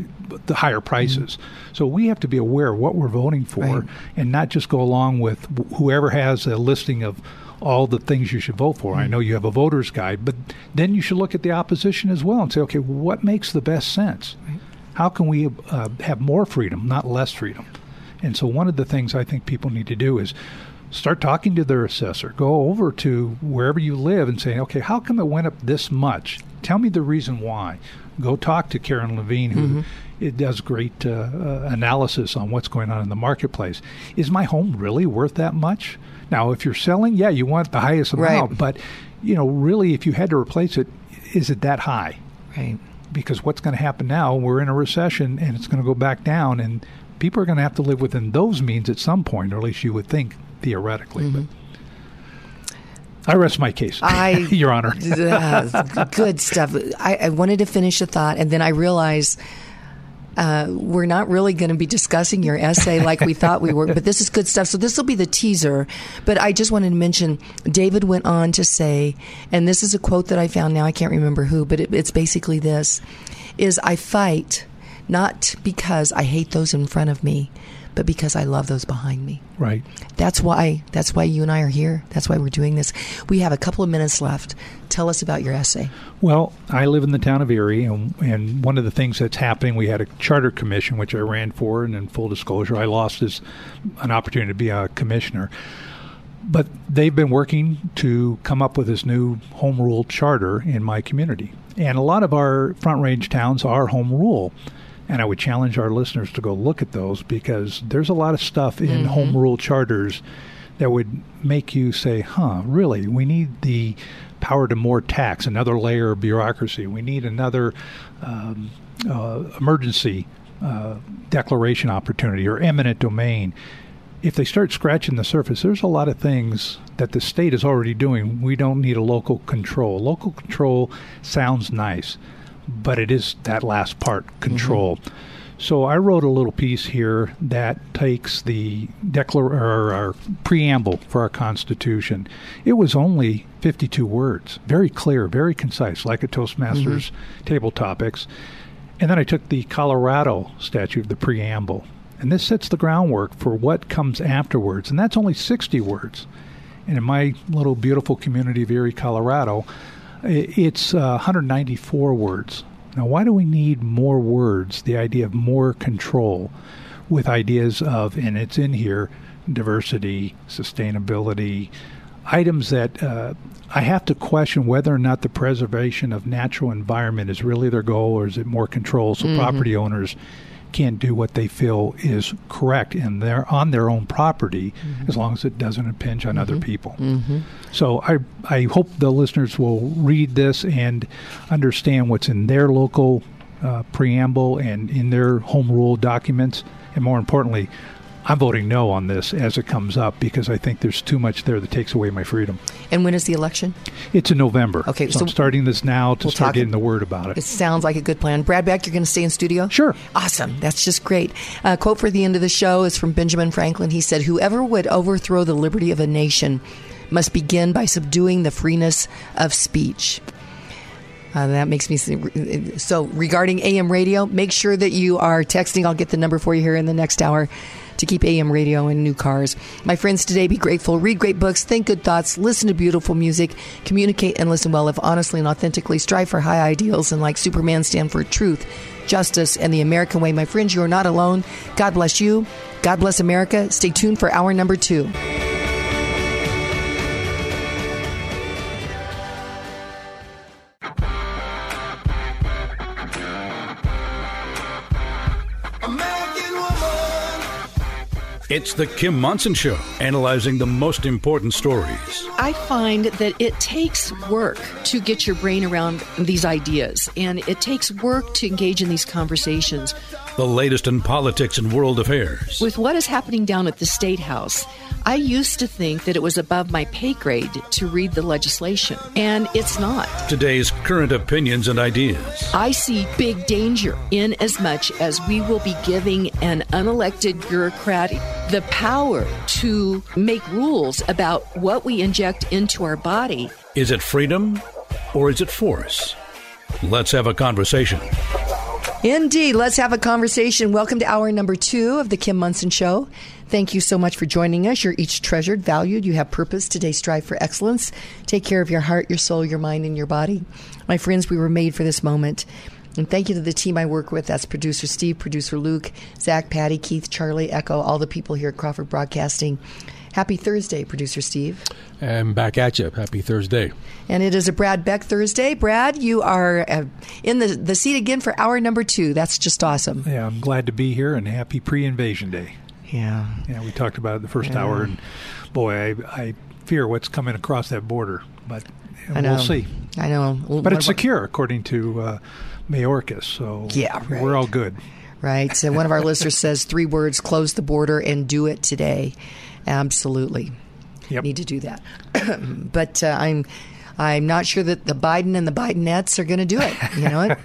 the higher prices. Mm-hmm. So we have to be aware of what we're voting for, right. and not just go along with whoever has a listing of all the things you should vote for. Mm-hmm. I know you have a voter's guide, but then you should look at the opposition as well and say, okay, what makes the best sense? Right. How can we uh, have more freedom, not less freedom? And so one of the things I think people need to do is start talking to their assessor. Go over to wherever you live and say, okay, how come it went up this much? Tell me the reason why. Go talk to Karen Levine, who mm-hmm. it does great uh, analysis on what's going on in the marketplace. Is my home really worth that much? Now, if you're selling, yeah, you want the highest amount. Right. But, you know, really, if you had to replace it, is it that high? Right. Because what's going to happen now, we're in a recession, and it's going to go back down, and people are going to have to live within those means at some point, or at least you would think. Theoretically, mm-hmm. but I rest my case, I, Your Honor. uh, good stuff. I, I wanted to finish a thought, and then I realized uh, we're not really going to be discussing your essay like we thought we were, but this is good stuff. So this will be the teaser, but I just wanted to mention David went on to say, and this is a quote that I found now, I can't remember who, but it, it's basically this, is I fight not because I hate those in front of me, but because I love those behind me. Right. That's why that's why you and I are here. That's why we're doing this. We have a couple of minutes left. Tell us about your essay. Well, I live in the town of Erie, and, and one of the things that's happening, we had a charter commission, which I ran for, and in full disclosure, I lost this, an opportunity to be a commissioner. But they've been working to come up with this new home rule charter in my community. And a lot of our Front Range towns are home rule. And I would challenge our listeners to go look at those, because there's a lot of stuff in mm-hmm. home rule charters that would make you say, huh, really, we need the power to more tax, another layer of bureaucracy. We need another um, uh, emergency uh, declaration opportunity or eminent domain. If they start scratching the surface, there's a lot of things that the state is already doing. We don't need a local control. Local control sounds nice. But it is that last part, control. Mm-hmm. So I wrote a little piece here that takes the declar- or our preamble for our Constitution. It was only fifty-two words, very clear, very concise, like a Toastmasters mm-hmm. table topics. And then I took the Colorado statute, the preamble. And this sets the groundwork for what comes afterwards. And that's only sixty words. And in my little beautiful community of Erie, Colorado, it's uh, one hundred ninety-four words. Now, why do we need more words? The idea of more control. with ideas of, and it's in here, diversity, sustainability, items that uh, I have to question whether or not the preservation of natural environment is really their goal, or is it more control so mm-hmm. property owners can do what they feel is correct and they're on their own property, mm-hmm. as long as it doesn't impinge on mm-hmm. other people. Mm-hmm. So I I hope the listeners will read this and understand what's in their local uh, preamble and in their home rule documents, and more importantly, I'm voting no on this as it comes up because I think there's too much there that takes away my freedom. And when is the election? It's in November. Okay, so, so I'm starting this now to we'll start getting it. the word about it. It sounds like a good plan. Brad Beck, you're going to stay in studio? Sure. Awesome. That's just great. A quote for the end of the show is from Benjamin Franklin. He said, "Whoever would overthrow the liberty of a nation must begin by subduing the freeness of speech." Uh, that makes me see. So regarding A M radio, make sure that you are texting. I'll get the number for you here in the next hour to keep A M radio in new cars. My friends, today be grateful, read great books, think good thoughts, listen to beautiful music, communicate and listen well, live honestly and authentically, strive for high ideals, and like Superman, stand for truth, justice, and the American way. My friends, you are not alone. God bless you. God bless America. Stay tuned for hour number two. It's the Kim Monson Show, analyzing the most important stories. I find that it takes work to get your brain around these ideas, and it takes work to engage in these conversations. The latest in politics and world affairs. With what is happening down at the State House, I used to think that it was above my pay grade to read the legislation, and it's not. Today's current opinions and ideas. I see big danger in as much as we will be giving an unelected bureaucrat the power to make rules about what we inject into our body. Is it freedom or is it force? Let's have a conversation. Indeed, let's have a conversation. Welcome to hour number two of the Kim Monson Show. Thank you so much for joining us. You're each treasured, valued. You have purpose. Today, strive for excellence. Take care of your heart, your soul, your mind, and your body. My friends, we were made for this moment. And thank you to the team I work with. That's producer Steve, producer Luke, Zach, Patty, Keith, Charlie, Echo, all the people here at Crawford Broadcasting. Happy Thursday, producer Steve. And back at you. Happy Thursday. And it is a Brad Beck Thursday. Brad, you are uh, in the, the seat again for hour number two. That's just awesome. Yeah, I'm glad to be here, and happy pre-invasion day. Yeah. Yeah, we talked about it the first yeah. hour, and boy, I, I fear what's coming across that border, but I know. We'll see. I know. But what it's about- secure, according to... Uh, Mayorkas, so yeah, right. We're all good. Right. So one of our listeners says three words, close the border and do it today. Absolutely. Yep. Need to do that. But uh, I'm I'm not sure that the Biden and the Bidenettes are going to do it. You know it?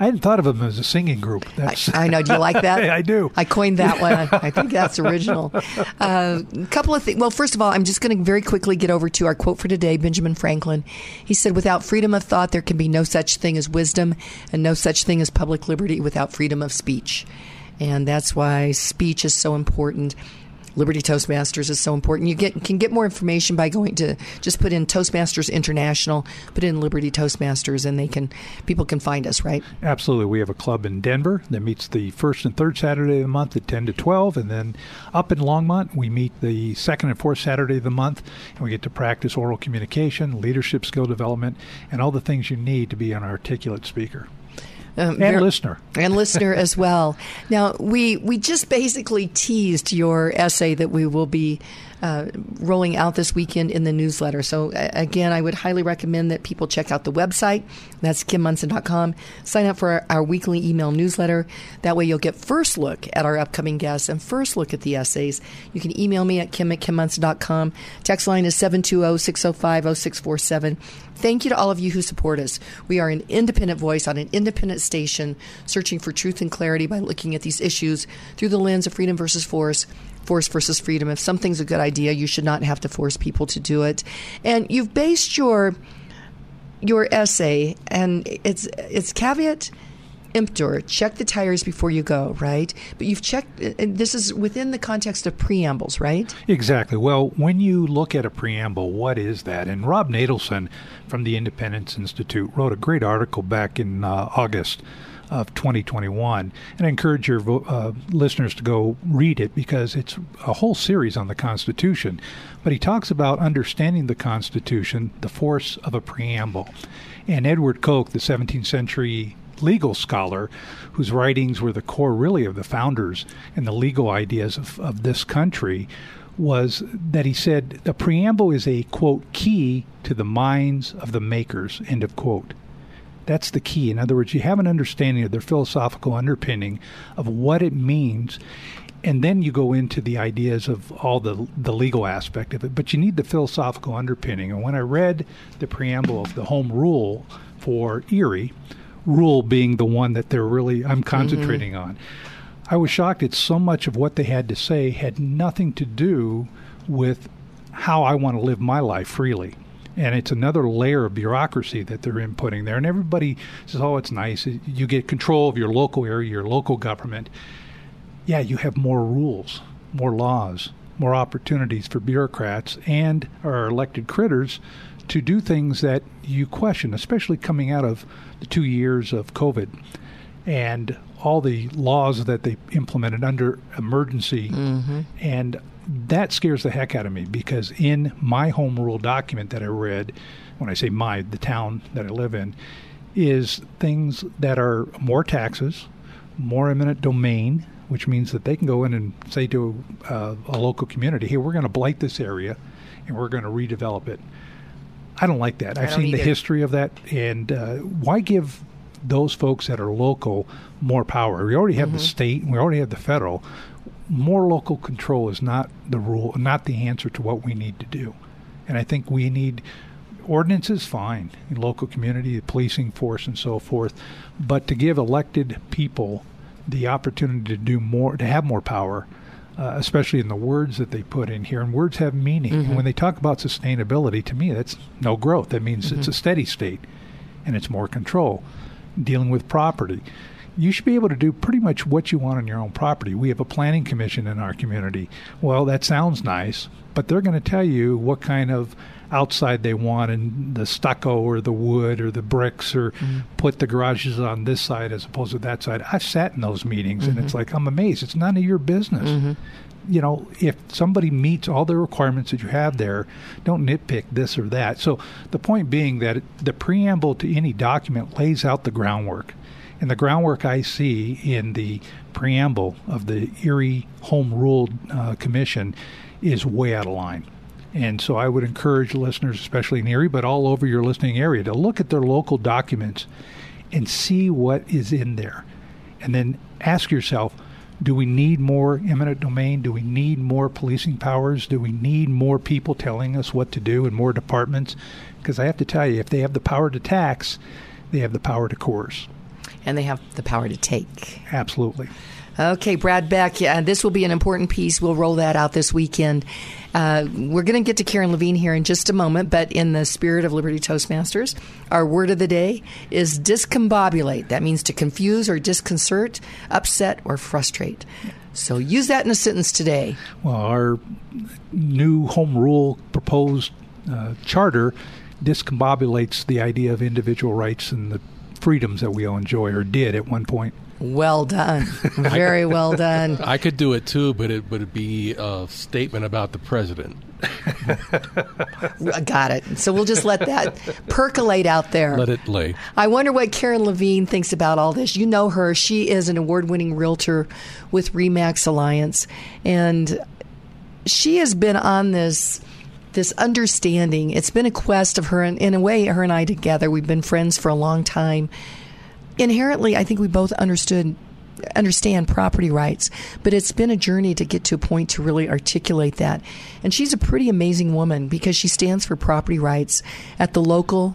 I hadn't thought of them as a singing group. That's... I, I know. Do you like that? I do. I coined that one. I, I think that's original. A uh, couple of things. Well, first of all, I'm just going to very quickly get over to our quote for today, Benjamin Franklin. He said, "Without freedom of thought, there can be no such thing as wisdom, and no such thing as public liberty without freedom of speech." And that's why speech is so important. Liberty Toastmasters is so important. You get can get more information by going to just put in Toastmasters International, put in Liberty Toastmasters, and they can people can find us, right? Absolutely. We have a club in Denver that meets the first and third Saturday of the month at ten to twelve, and then up in Longmont, we meet the second and fourth Saturday of the month, and we get to practice oral communication, leadership skill development, and all the things you need to be an articulate speaker. Um, and listener. And listener as well. Now, we, we just basically teased your essay that we will be uh, rolling out this weekend in the newsletter. So, uh, again, I would highly recommend that people check out the website. That's kim monson dot com. Sign up for our, our weekly email newsletter. That way you'll get first look at our upcoming guests and first look at the essays. You can email me at kim at kim monson dot com. Text line is seven two zero, six zero five, zero six four seven. Thank you to all of you who support us. We are an independent voice on an independent station, searching for truth and clarity by looking at these issues through the lens of freedom versus force, force versus freedom. If something's a good idea, you should not have to force people to do it. And you've based your your essay, and it's it's caveat emptor. Check the tires before you go, right? But you've checked, and this is within the context of preambles, right? Exactly. Well, when you look at a preamble, what is that? And Rob Nadelson from the Independence Institute wrote a great article back in uh, August of twenty twenty-one. And I encourage your vo- uh, listeners to go read it, because it's a whole series on the Constitution. But he talks about understanding the Constitution, the force of a preamble. And Edward Coke, the seventeenth century legal scholar, whose writings were the core, really, of the founders and the legal ideas of, of this country, was that he said the preamble is a, quote, key to the minds of the makers, end of quote. That's the key. In other words, you have an understanding of their philosophical underpinning of what it means, and then you go into the ideas of all the the legal aspect of it. But you need the philosophical underpinning. And when I read the preamble of the Home Rule for Erie, rule being the one that they're really, I'm concentrating mm-hmm. on, I was shocked at so much of what they had to say had nothing to do with how I want to live my life freely. And it's another layer of bureaucracy that they're inputting there. And everybody says, oh, it's nice. You get control of your local area, your local government. Yeah, you have more rules, more laws, more opportunities for bureaucrats and our elected critters to do things that you question, especially coming out of the two years of COVID and all the laws that they implemented under emergency. Mm-hmm. And that scares the heck out of me, because in my home rule document that I read, when I say my, the town that I live in, is things that are more taxes, more eminent domain, which means that they can go in and say to uh, a local community, hey, we're going to blight this area and we're going to redevelop it. I don't like that. I've seen either. The history of that. And uh, why give those folks that are local more power? We already have mm-hmm. the state and we already have the federal. More local control is not the rule, not the answer to what we need to do. And I think we need ordinances, fine, in local community, the policing force and so forth, but to give elected people the opportunity to do more, to have more power, uh, especially in the words that they put in here. And words have meaning. Mm-hmm. And when they talk about sustainability, to me, that's no growth. That means mm-hmm. it's a steady state and it's more control. Dealing with property, you should be able to do pretty much what you want on your own property. We have a planning commission in our community. Well, that sounds nice, but they're going to tell you what kind of outside they want, and the stucco or the wood or the bricks, or mm-hmm. put the garages on this side as opposed to that side. I've sat in those meetings, mm-hmm. and it's like, I'm amazed. It's none of your business. Mm-hmm. You know, if somebody meets all the requirements that you have there, don't nitpick this or that. So the point being that the preamble to any document lays out the groundwork. And the groundwork I see in the preamble of the Erie Home Rule uh, Commission is way out of line. And so I would encourage listeners, especially in Erie, but all over your listening area, to look at their local documents and see what is in there. And then ask yourself, do we need more eminent domain? Do we need more policing powers? Do we need more people telling us what to do and more departments? Because I have to tell you, if they have the power to tax, they have the power to coerce. And they have the power to take. Absolutely. Okay, Brad Beck, yeah, this will be an important piece. We'll roll that out this weekend. Uh, we're going to get to Karen Levine here in just a moment, but in the spirit of Liberty Toastmasters, our word of the day is discombobulate. That means to confuse or disconcert, upset, or frustrate. So use that in a sentence today. Well, our new home rule proposed uh, charter discombobulates the idea of individual rights and the freedoms that we all enjoy or did at one point. Well done. Very well done. I could do it too, but it would be a statement about the president. Got it. So we'll just let that percolate out there. Let it lay. I wonder what Karen Levine thinks about all this. You know her. She is an award-winning realtor with RE MAX Alliance. And she has been on this... this understanding. It's been a quest of her, and in a way, her and I together, we've been friends for a long time. Inherently, I think we both understood, understand property rights, but it's been a journey to get to a point to really articulate that. And she's a pretty amazing woman, because she stands for property rights at the local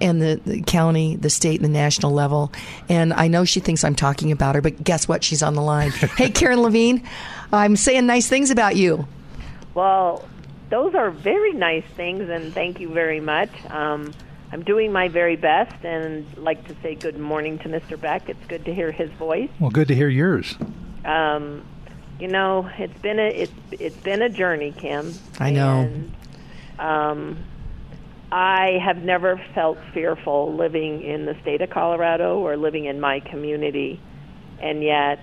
and the, the county, the state, and the national level. And I know she thinks I'm talking about her, but guess what? She's on the line. Hey, Karen Levine, I'm saying nice things about you. Well, those are very nice things, and thank you very much. Um, I'm doing my very best, and I'd like to say good morning to Mister Beck. It's good to hear his voice. Well, good to hear yours. Um, you know, it's been a it's it's been a journey, Kim. I know. And, um, I have never felt fearful living in the state of Colorado or living in my community, and yet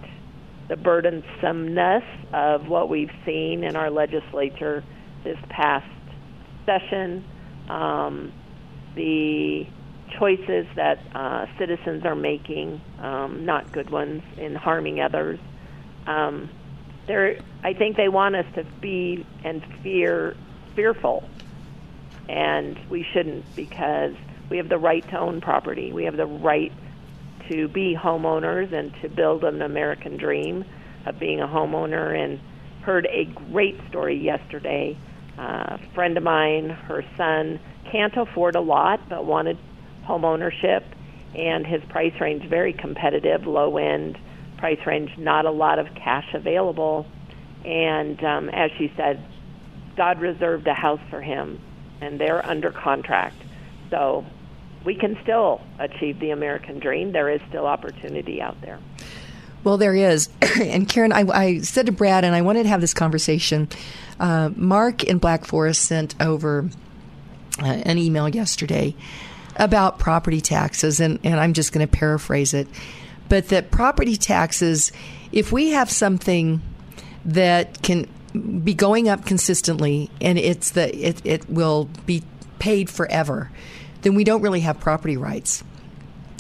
the burdensomeness of what we've seen in our legislature this past session, um, the choices that uh, citizens are making, um, not good ones, in harming others. Um, they're, I think they want us to be and fear fearful. And we shouldn't, because we have the right to own property. We have the right to be homeowners and to build an American dream of being a homeowner. And heard a great story yesterday. Uh, a friend of mine, her son, can't afford a lot but wanted homeownership, and his price range very competitive, low-end price range, not a lot of cash available. And um, as she said, God reserved a house for him, and they're under contract. So we can still achieve the American dream. There is still opportunity out there. Well, there is. And Karen, I, I said to Brad, and I wanted to have this conversation, uh, Mark in Black Forest sent over uh, an email yesterday about property taxes, and, and I'm just going to paraphrase it, but that property taxes, if we have something that can be going up consistently and it's the it, it will be paid forever, then we don't really have property rights.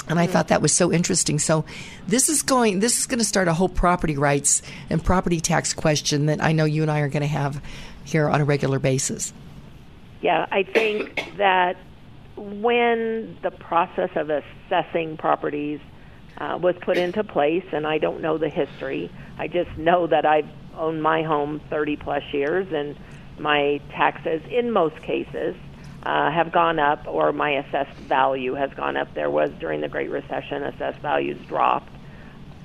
And I mm-hmm. thought that was so interesting. So this is going this is going to start a whole property rights and property tax question that I know you and I are going to have here on a regular basis. Yeah, I think that when the process of assessing properties uh, was put into place, and I don't know the history, I just know that I've owned my home thirty plus years, and my taxes in most cases uh, have gone up, or my assessed value has gone up. There was, during the Great Recession, assessed values dropped.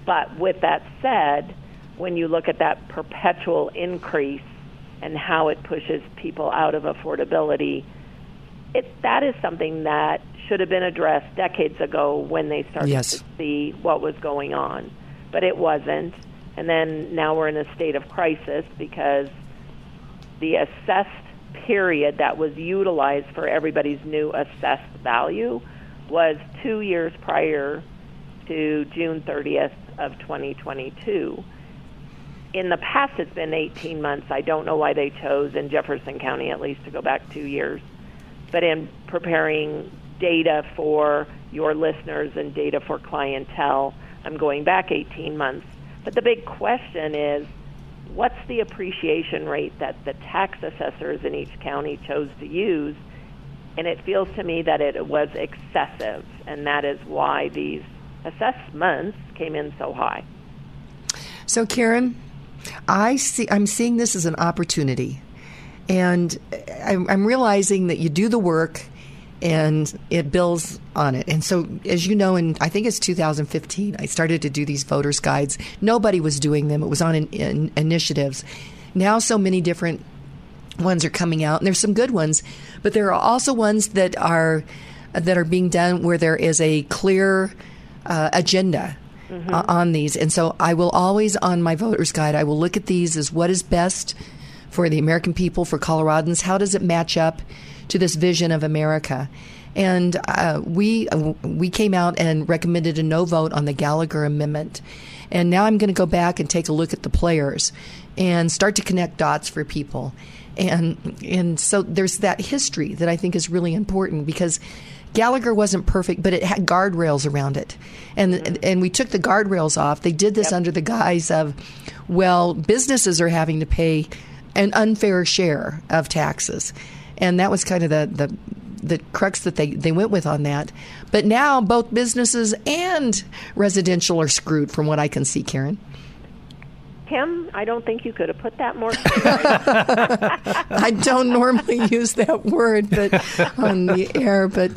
But with that said, when you look at that perpetual increase and how it pushes people out of affordability, It, that is something that should have been addressed decades ago when they started yes. to see what was going on. But it wasn't. And then now we're in a state of crisis because the assessed period that was utilized for everybody's new assessed value was two years prior to June thirtieth of twenty twenty-two. In the past, it's been eighteen months. I don't know why they chose, in Jefferson County at least, to go back two years. But in preparing data for your listeners and data for clientele, I'm going back eighteen months. But the big question is, what's the appreciation rate that the tax assessors in each county chose to use? And it feels to me that it was excessive, and that is why these assessments came in so high. So, Karen, I see, I'm seeing this as an opportunity. And I'm realizing that you do the work and it builds on it. And so, as you know, in I think it's two thousand fifteen, I started to do these voters' guides. Nobody was doing them. It was on in, in initiatives. Now so many different ones are coming out, and there's some good ones. But there are also ones that are that are being done where there is a clear uh, agenda mm-hmm. uh, on these. And so I will always, on my voters' guide, I will look at these as what is best for the American people, for Coloradans. How does it match up to this vision of America? And uh, we we came out and recommended a no vote on the Gallagher Amendment. And now I'm going to go back and take a look at the players and start to connect dots for people. And and so there's that history that I think is really important, because Gallagher wasn't perfect, but it had guardrails around it. And mm-hmm. and we took the guardrails off. They did this yep. under the guise of, well, businesses are having to pay an unfair share of taxes. And that was kind of the, the the crux that they, they went with on that. But now both businesses and residential are screwed from what I can see, Karen. Kim, I don't think you could have put that more clearly. I don't normally use that word but on the air. But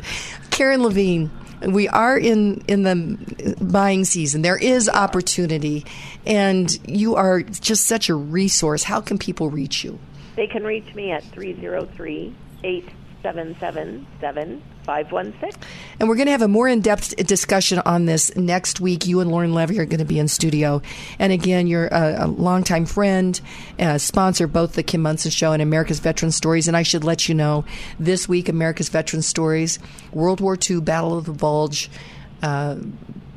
Karen Levine, we are in, in the buying season. There is opportunity, and you are just such a resource. How can people reach you? They can reach me at three oh three, eight seven seven seven, five one six. And we're going to have a more in-depth discussion on this next week. You and Lorne Levy are going to be in studio. And again, you're a, a longtime friend, uh, sponsor both the Kim Monson Show and America's Veteran Stories. And I should let you know, this week, America's Veteran Stories, World War Two, Battle of the Bulge, uh,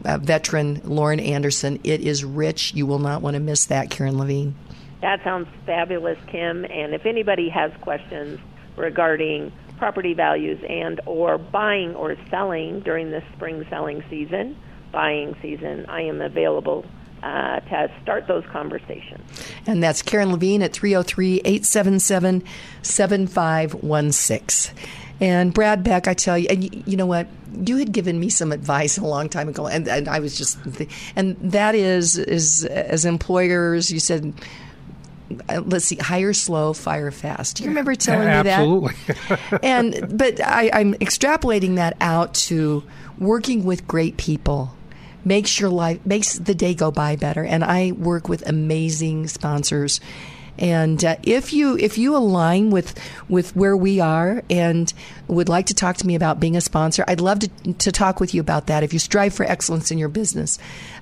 uh, veteran Lauren Anderson. It is rich. You will not want to miss that, Karen Levine. That sounds fabulous, Kim. And if anybody has questions regarding property values and or buying or selling during this spring selling season, buying season, I am available uh, to start those conversations. And that's Karen Levine at three oh three, eight seven seven, seven five one six. And Brad Beck, I tell you, and you, you know what? You had given me some advice a long time ago, and, and I was just, and that is, is as employers, you said, let's see, hire slow, fire fast. Do you remember telling me that? Absolutely. and but I, I'm extrapolating that out to working with great people makes your life, makes the day go by better. And I work with amazing sponsors. And uh, if you if you align with with where we are and would like to talk to me about being a sponsor, I'd love to, to talk with you about that. If you strive for excellence in your business,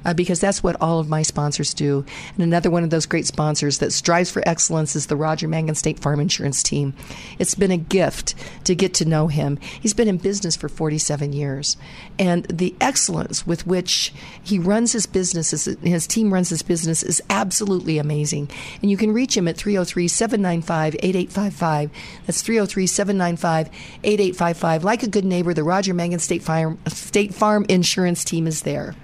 uh, because that's what all of my sponsors do. And another one of those great sponsors that strives for excellence is the Roger Mangan State Farm Insurance Team. It's been a gift to get to know him. He's been in business for forty-seven years, and the excellence with which he runs his business, his team runs his business, is absolutely amazing. And you can reach him at three oh three, seven nine five, eight eight five five. That's three oh three, seven nine five, eight eight five five. Like a good neighbor, the Roger Mangan State Farm, State Farm Insurance Team is there.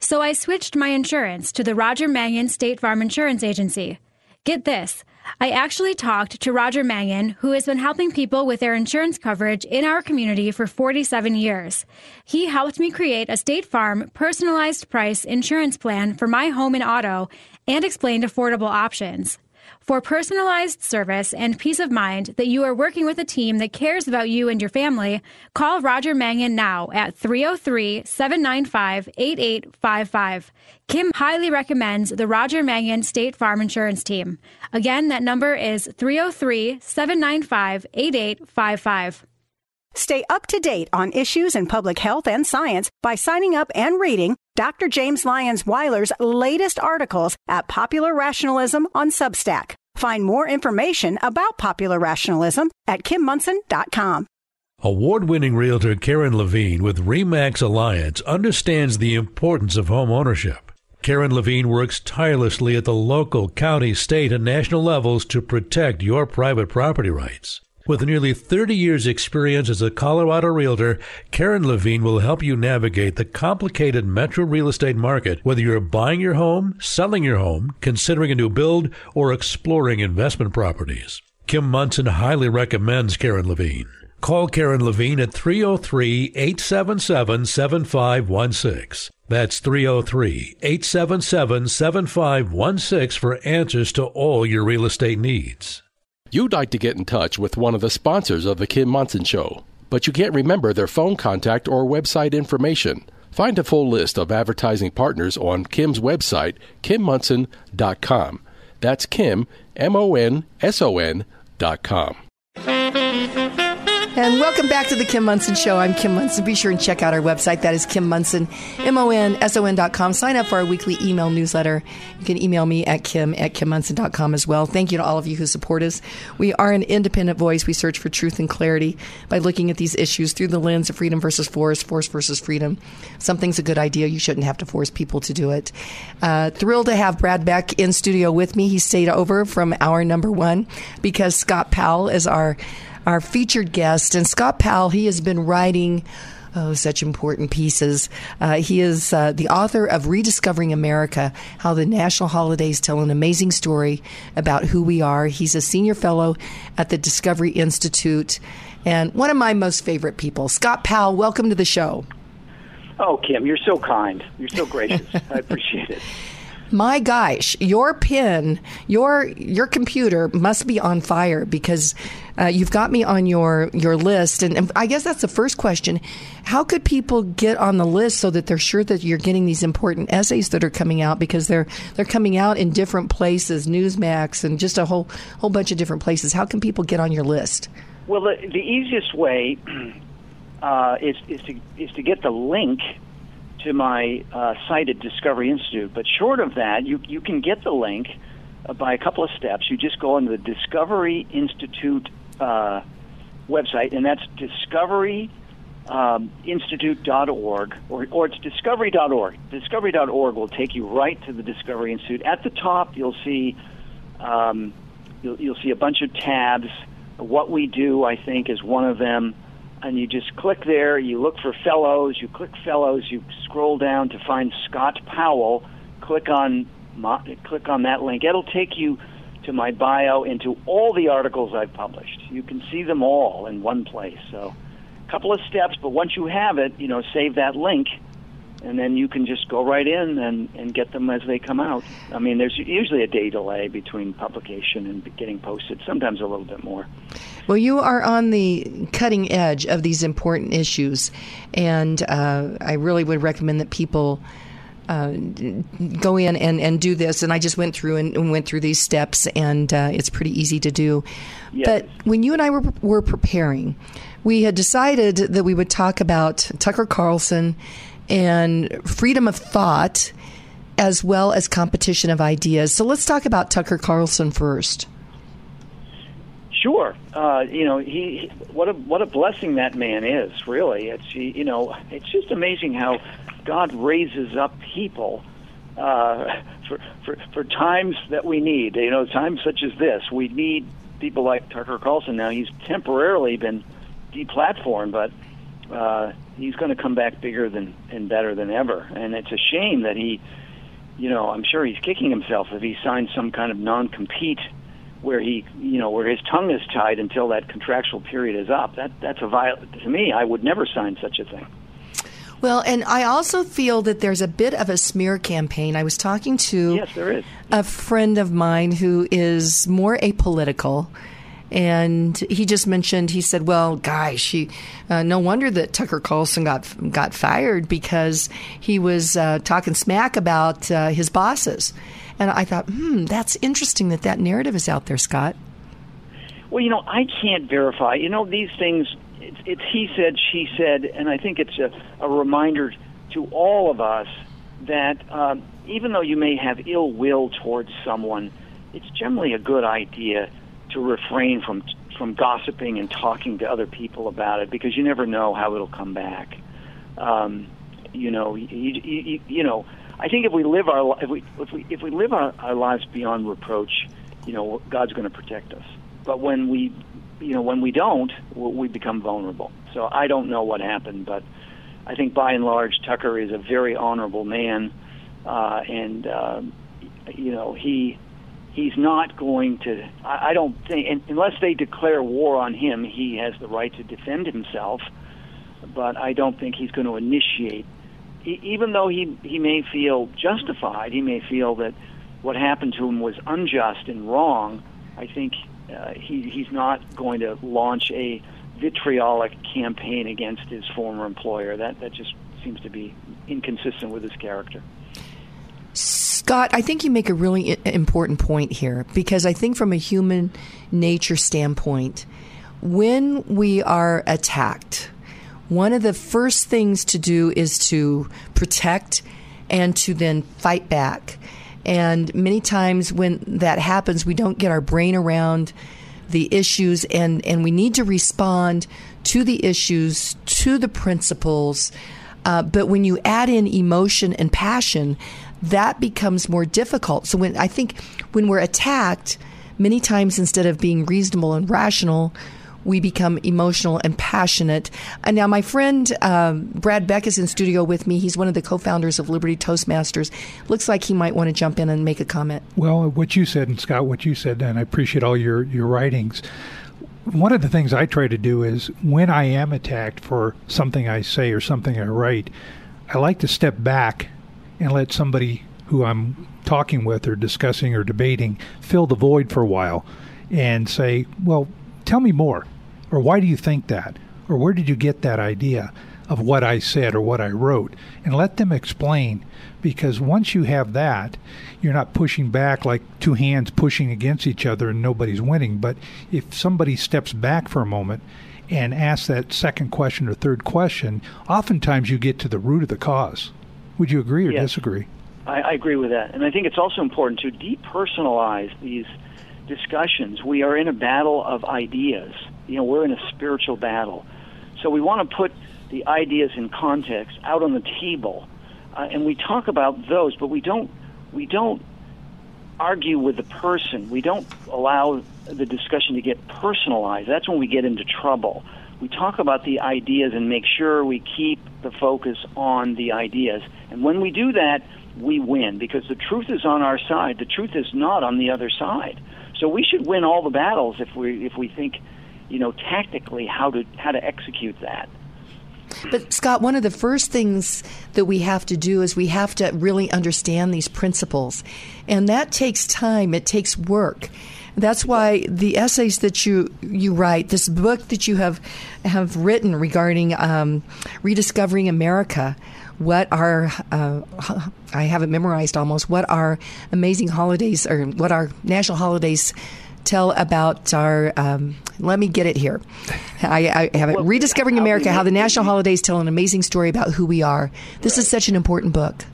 So I switched my insurance to the Roger Mangan State Farm Insurance Agency. Get this. I actually talked to Roger Mangan, who has been helping people with their insurance coverage in our community for forty-seven years. He helped me create a State Farm personalized price insurance plan for my home and auto and explained affordable options. For personalized service and peace of mind that you are working with a team that cares about you and your family, call Roger Mangan now at three oh three, seven nine five, eight eight five five. Kim highly recommends the Roger Mangan State Farm Insurance Team. Again, that number is three oh three, seven nine five, eight eight five five. Stay up to date on issues in public health and science by signing up and reading Doctor James Lyons Weiler's latest articles at Popular Rationalism on Substack. Find more information about Popular Rationalism at kim monson dot com. Award-winning realtor Karen Levine with RE MAX Alliance understands the importance of home ownership. Karen Levine works tirelessly at the local, county, state, and national levels to protect your private property rights. With nearly thirty years' experience as a Colorado realtor, Karen Levine will help you navigate the complicated metro real estate market, whether you're buying your home, selling your home, considering a new build, or exploring investment properties. Kim Monson highly recommends Karen Levine. Call Karen Levine at three oh three, eight seven seven, seven five one six. That's three oh three, eight seven seven, seven five one six for answers to all your real estate needs. You'd like to get in touch with one of the sponsors of The Kim Monson Show, but you can't remember their phone contact or website information. Find a full list of advertising partners on Kim's website, kim monson dot com. That's Kim, M O N S O N dot com. And welcome back to The Kim Monson Show. I'm Kim Monson. Be sure and check out our website. That is Kim Monson, M O N S O N dot com. Sign up for our weekly email newsletter. You can email me at kim at kim monson dot com as well. Thank you to all of you who support us. We are an independent voice. We search for truth and clarity by looking at these issues through the lens of freedom versus force, force versus freedom. Something's a good idea. You shouldn't have to force people to do it. Uh, thrilled to have Brad Beck in studio with me. He stayed over from hour number one because Scott Powell is our Our featured guest. And Scott Powell, he has been writing oh, such important pieces. Uh, he is uh, the author of Rediscovering America: How the National Holidays Tell an Amazing Story About Who We Are. He's a senior fellow at the Discovery Institute and one of my most favorite people. Scott Powell, welcome to the show. Oh, Kim, you're so kind. You're so gracious. I appreciate it. My gosh, your pen, your your computer must be on fire because uh, you've got me on your, your list. And, and I guess that's the first question. How could people get on the list so that they're sure that you're getting these important essays that are coming out? Because they're they're coming out in different places, Newsmax and just a whole, whole bunch of different places. How can people get on your list? Well, the, the easiest way uh, is, is, to, is to get the link to my uh, site at Discovery Institute. But short of that, you, you can get the link by a couple of steps. You just go on the Discovery Institute uh, website, and that's discovery institute dot org, um, or, or it's discovery dot org. Discovery dot org will take you right to the Discovery Institute. At the top, you'll see um, you'll, you'll see a bunch of tabs. What we do, I think, is one of them, and you just click there. You look for fellows. You click fellows. You scroll down to find Scott Powell. Click on click on that link. It'll take you to my bio and to all the articles I've published. You can see them all in one place. So, a couple of steps, but once you have it, you know, save that link, and then you can just go right in and, and get them as they come out. I mean, there's usually a day delay between publication and getting posted, sometimes a little bit more. Well, you are on the cutting edge of these important issues, and uh, I really would recommend that people uh, go in and, and do this. And I just went through and, and went through these steps, and uh, it's pretty easy to do. Yes. But when you and I were, were preparing, we had decided that we would talk about Tucker Carlson and freedom of thought, as well as competition of ideas. So let's talk about Tucker Carlson first. Sure, uh, you know he. What a what a blessing that man is. Really, it's you know it's just amazing how God raises up people uh, for, for for times that we need. You know, times such as this, we need people like Tucker Carlson. Now he's temporarily been deplatformed, but. Uh, he's going to come back bigger than and better than ever, and it's a shame that he, you know, I'm sure he's kicking himself if he signs some kind of non-compete where he, you know, where his tongue is tied until that contractual period is up. That that's a viol- to me. I would never sign such a thing. Well, and I also feel that there's a bit of a smear campaign. I was talking to yes, there is. a friend of mine who is more apolitical. And he just mentioned, he said, well, gosh, he, uh, no wonder that Tucker Carlson got got fired because he was uh, talking smack about uh, his bosses. And I thought, hmm, that's interesting that that narrative is out there, Scott. Well, you know, I can't verify. You know, these things, it's, it's he said, she said, and I think it's a, a reminder to all of us that um, even though you may have ill will towards someone, it's generally a good idea to refrain from from gossiping and talking to other people about it, because you never know how it'll come back. Um, you know, you, you, you, you know. I think if we live our if we if we if we live our, our lives beyond reproach, you know, God's going to protect us. But when we, you know, when we don't, we become vulnerable. So I don't know what happened, but I think by and large, Tucker is a very honorable man, uh, and uh, you know he. He's not going to, I don't think, unless they declare war on him, he has the right to defend himself, but I don't think he's going to initiate. He, even though he, he may feel justified, he may feel that what happened to him was unjust and wrong, I think uh, he, he's not going to launch a vitriolic campaign against his former employer. That, that just seems to be inconsistent with his character. Scott, I think you make a really important point here, because I think from a human nature standpoint, when we are attacked, one of the first things to do is to protect and to then fight back. And many times when that happens, we don't get our brain around the issues, and, and we need to respond to the issues, to the principles. Uh, but when you add in emotion and passion, that becomes more difficult. So when I think when we're attacked, many times instead of being reasonable and rational, we become emotional and passionate. And now my friend um, Brad Beck is in studio with me. He's one of the co-founders of Liberty Toastmasters. Looks like he might want to jump in and make a comment. Well, what you said, and Scott, what you said, and I appreciate all your, your writings. One of the things I try to do is when I am attacked for something I say or something I write, I like to step back and let somebody who I'm talking with or discussing or debating fill the void for a while and say, well, tell me more, or why do you think that, or where did you get that idea? of what I said or what I wrote, and let them explain, because once you have that, you're not pushing back like two hands pushing against each other and nobody's winning. But if somebody steps back for a moment and asks that second question or third question, oftentimes you get to the root of the cause. Would you agree or yes. disagree? I, I agree with that. And I think it's also important to depersonalize these discussions. We are in a battle of ideas. You know, we're in a spiritual battle. So we want to put the ideas in context out on the table, uh, and we talk about those, but we don't we don't argue with the person. We don't allow the discussion to get personalized. That's when we get into trouble. We talk about the ideas and make sure we keep the focus on the ideas. And when we do that, we win, because the truth is on our side. The truth is not on the other side. So we should win all the battles if we if we think, you know, tactically how to how to execute that. But, Scott, one of the first things that we have to do is we have to really understand these principles. And that takes time. It takes work. That's why the essays that you, you write, this book that you have have written regarding um, Rediscovering America, what our, uh, I have it memorized almost, what our amazing holidays, or what our national holidays tell about our, um, let me get it here. I, I have it. Well, Rediscovering America, How the National Holidays Tell an Amazing Story About Who We Are. This right. is such an important book.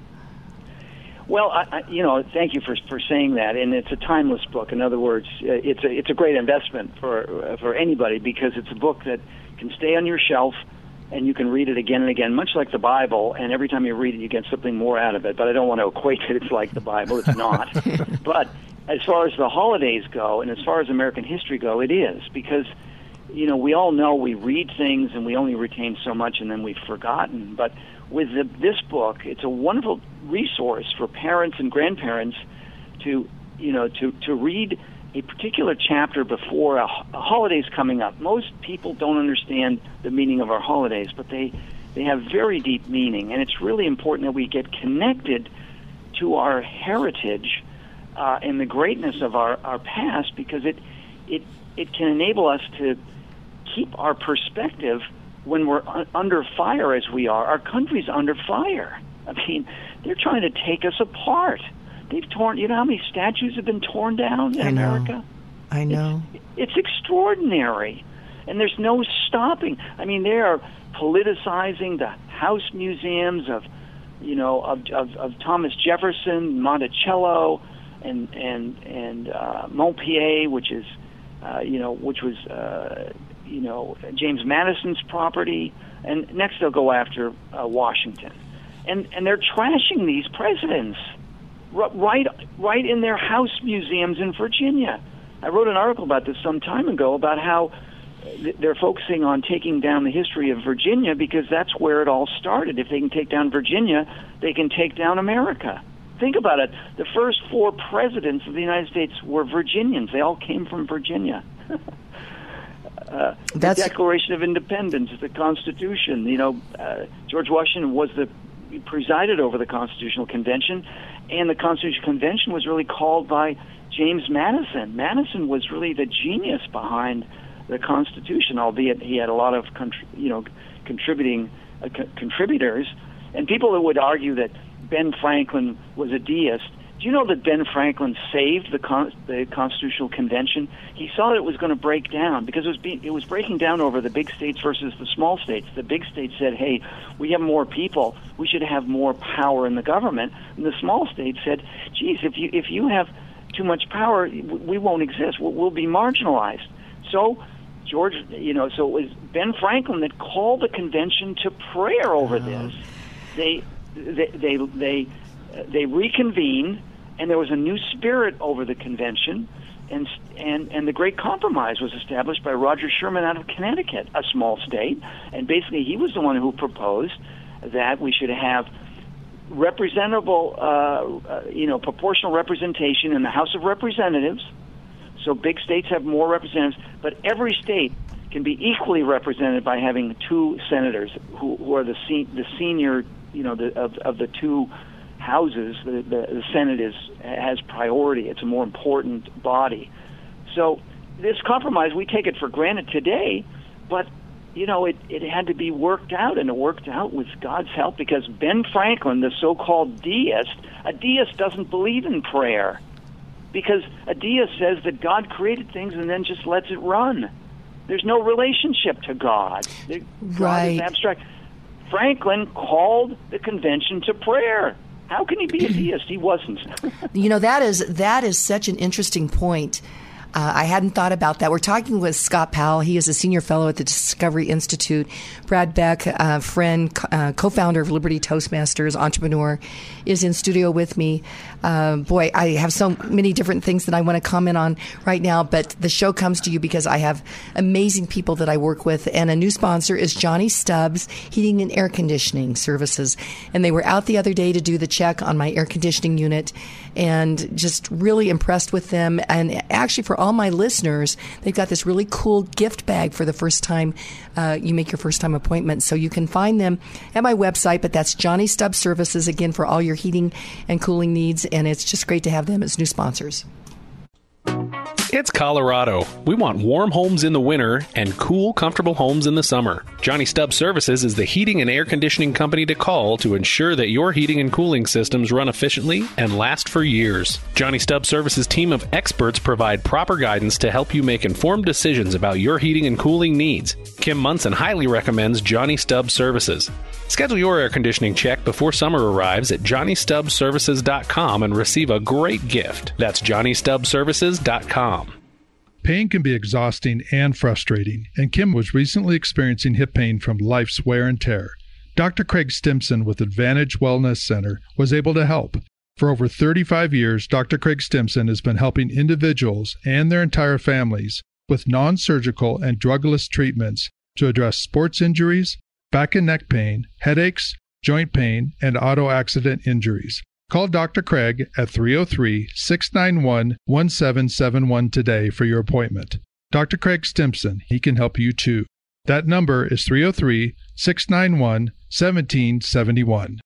Well, I, I, you know, thank you for for saying that. And it's a timeless book. In other words, it's a, it's a great investment for for anybody, because it's a book that can stay on your shelf and you can read it again and again, much like the Bible. And every time you read it, you get something more out of it. But I don't want to equate that it's like the Bible. It's not. But as far as the holidays go, and as far as American history go, it is, because, you know, we all know we read things and we only retain so much and then we've forgotten. But with the, this book, it's a wonderful resource for parents and grandparents to, you know, to, to read a particular chapter before a, a holiday's coming up. Most people don't understand the meaning of our holidays, but they, they have very deep meaning. And it's really important that we get connected to our heritage uh, and the greatness of our, our past, because it, it, it can enable us to keep our perspective when we're un- under fire as we are. Our country's under fire. I mean, they're trying to take us apart. They've torn, you know how many statues have been torn down in I know. America? I know. It's, it's extraordinary. And there's no stopping. I mean, they are politicizing the house museums of, you know, of, of, of Thomas Jefferson, Monticello, and, and, and uh, Montpellier, which is, uh, you know, which was, uh, you know, James Madison's property. And next they'll go after uh, Washington. And, and they're trashing these presidents. Right, right in their house museums in Virginia. I wrote an article about this some time ago about how they're focusing on taking down the history of Virginia because that's where it all started. If they can take down Virginia, they can take down America. Think about it. The first four presidents of the United States were Virginians. They all came from Virginia. uh, the Declaration of Independence, the Constitution. You know, uh, George Washington was the presided over the Constitutional Convention, and the Constitutional Convention was really called by James Madison. Madison was really the genius behind the Constitution, albeit he had a lot of contri- you know contributing uh, co- contributors, and people that would argue that Ben Franklin was a deist. Do you know that Ben Franklin saved the con- the Constitutional Convention? He saw that it was going to break down because it was be- it was breaking down over the big states versus the small states. The big states said, "Hey, we have more people. We should have more power in the government." And the small states said, "Geez, if you if you have too much power, we won't exist. We'll, we'll be marginalized." So George, you know, so it was Ben Franklin that called the convention to prayer over oh. this. They they they they, they reconvened. And there was a new spirit over the convention, and and and the Great Compromise was established by Roger Sherman out of Connecticut, a small state, and basically he was the one who proposed that we should have representable, uh, uh, you know, proportional representation in the House of Representatives. So big states have more representatives, but every state can be equally represented by having two senators who, who are the se- the senior, you know, the, of of the two. Houses, the, the, the Senate is, has priority. It's a more important body. So this compromise, we take it for granted today, but you know, it, it had to be worked out, and it worked out with God's help, because Ben Franklin, the so-called deist, a deist doesn't believe in prayer, because a deist says that God created things and then just lets it run. There's no relationship to God. God right. is abstract. Franklin called the convention to prayer. How can he be a deist? He wasn't. You know, that is that is such an interesting point. Uh, I hadn't thought about that. We're talking with Scott Powell. He is a senior fellow at the Discovery Institute. Brad Beck, uh, friend, uh, co-founder of Liberty Toastmasters, entrepreneur, is in studio with me. Uh, boy, I have so many different things that I want to comment on right now, but the show comes to you because I have amazing people that I work with, and a new sponsor is Johnny Stubbs Heating and Air Conditioning Services. And they were out the other day to do the check on my air conditioning unit, and just really impressed with them. And actually, for all my listeners, they've got this really cool gift bag for the first time uh, you make your first time appointment. So you can find them at my website, but that's Johnny Stubbs Services, again, for all your heating and cooling needs. And it's just great to have them as new sponsors. It's Colorado. We want warm homes in the winter and cool, comfortable homes in the summer. Johnny Stubbs Services is the heating and air conditioning company to call to ensure that your heating and cooling systems run efficiently and last for years. Johnny Stubbs Services' team of experts provide proper guidance to help you make informed decisions about your heating and cooling needs. Kim Monson highly recommends Johnny Stubbs Services. Schedule your air conditioning check before summer arrives at johnny stubbs services dot com and receive a great gift. That's johnny stubbs services dot com. Pain can be exhausting and frustrating, and Kim was recently experiencing hip pain from life's wear and tear. Doctor Craig Stimson with Advantage Wellness Center was able to help. For over thirty-five years, Doctor Craig Stimson has been helping individuals and their entire families with non-surgical and drugless treatments to address sports injuries, back and neck pain, headaches, joint pain, and auto accident injuries. Call Doctor Craig at three oh three, six nine one, one seven seven one today for your appointment. Doctor Craig Stimson, he can help you too. That number is three oh three, six nine one, one seven seven one.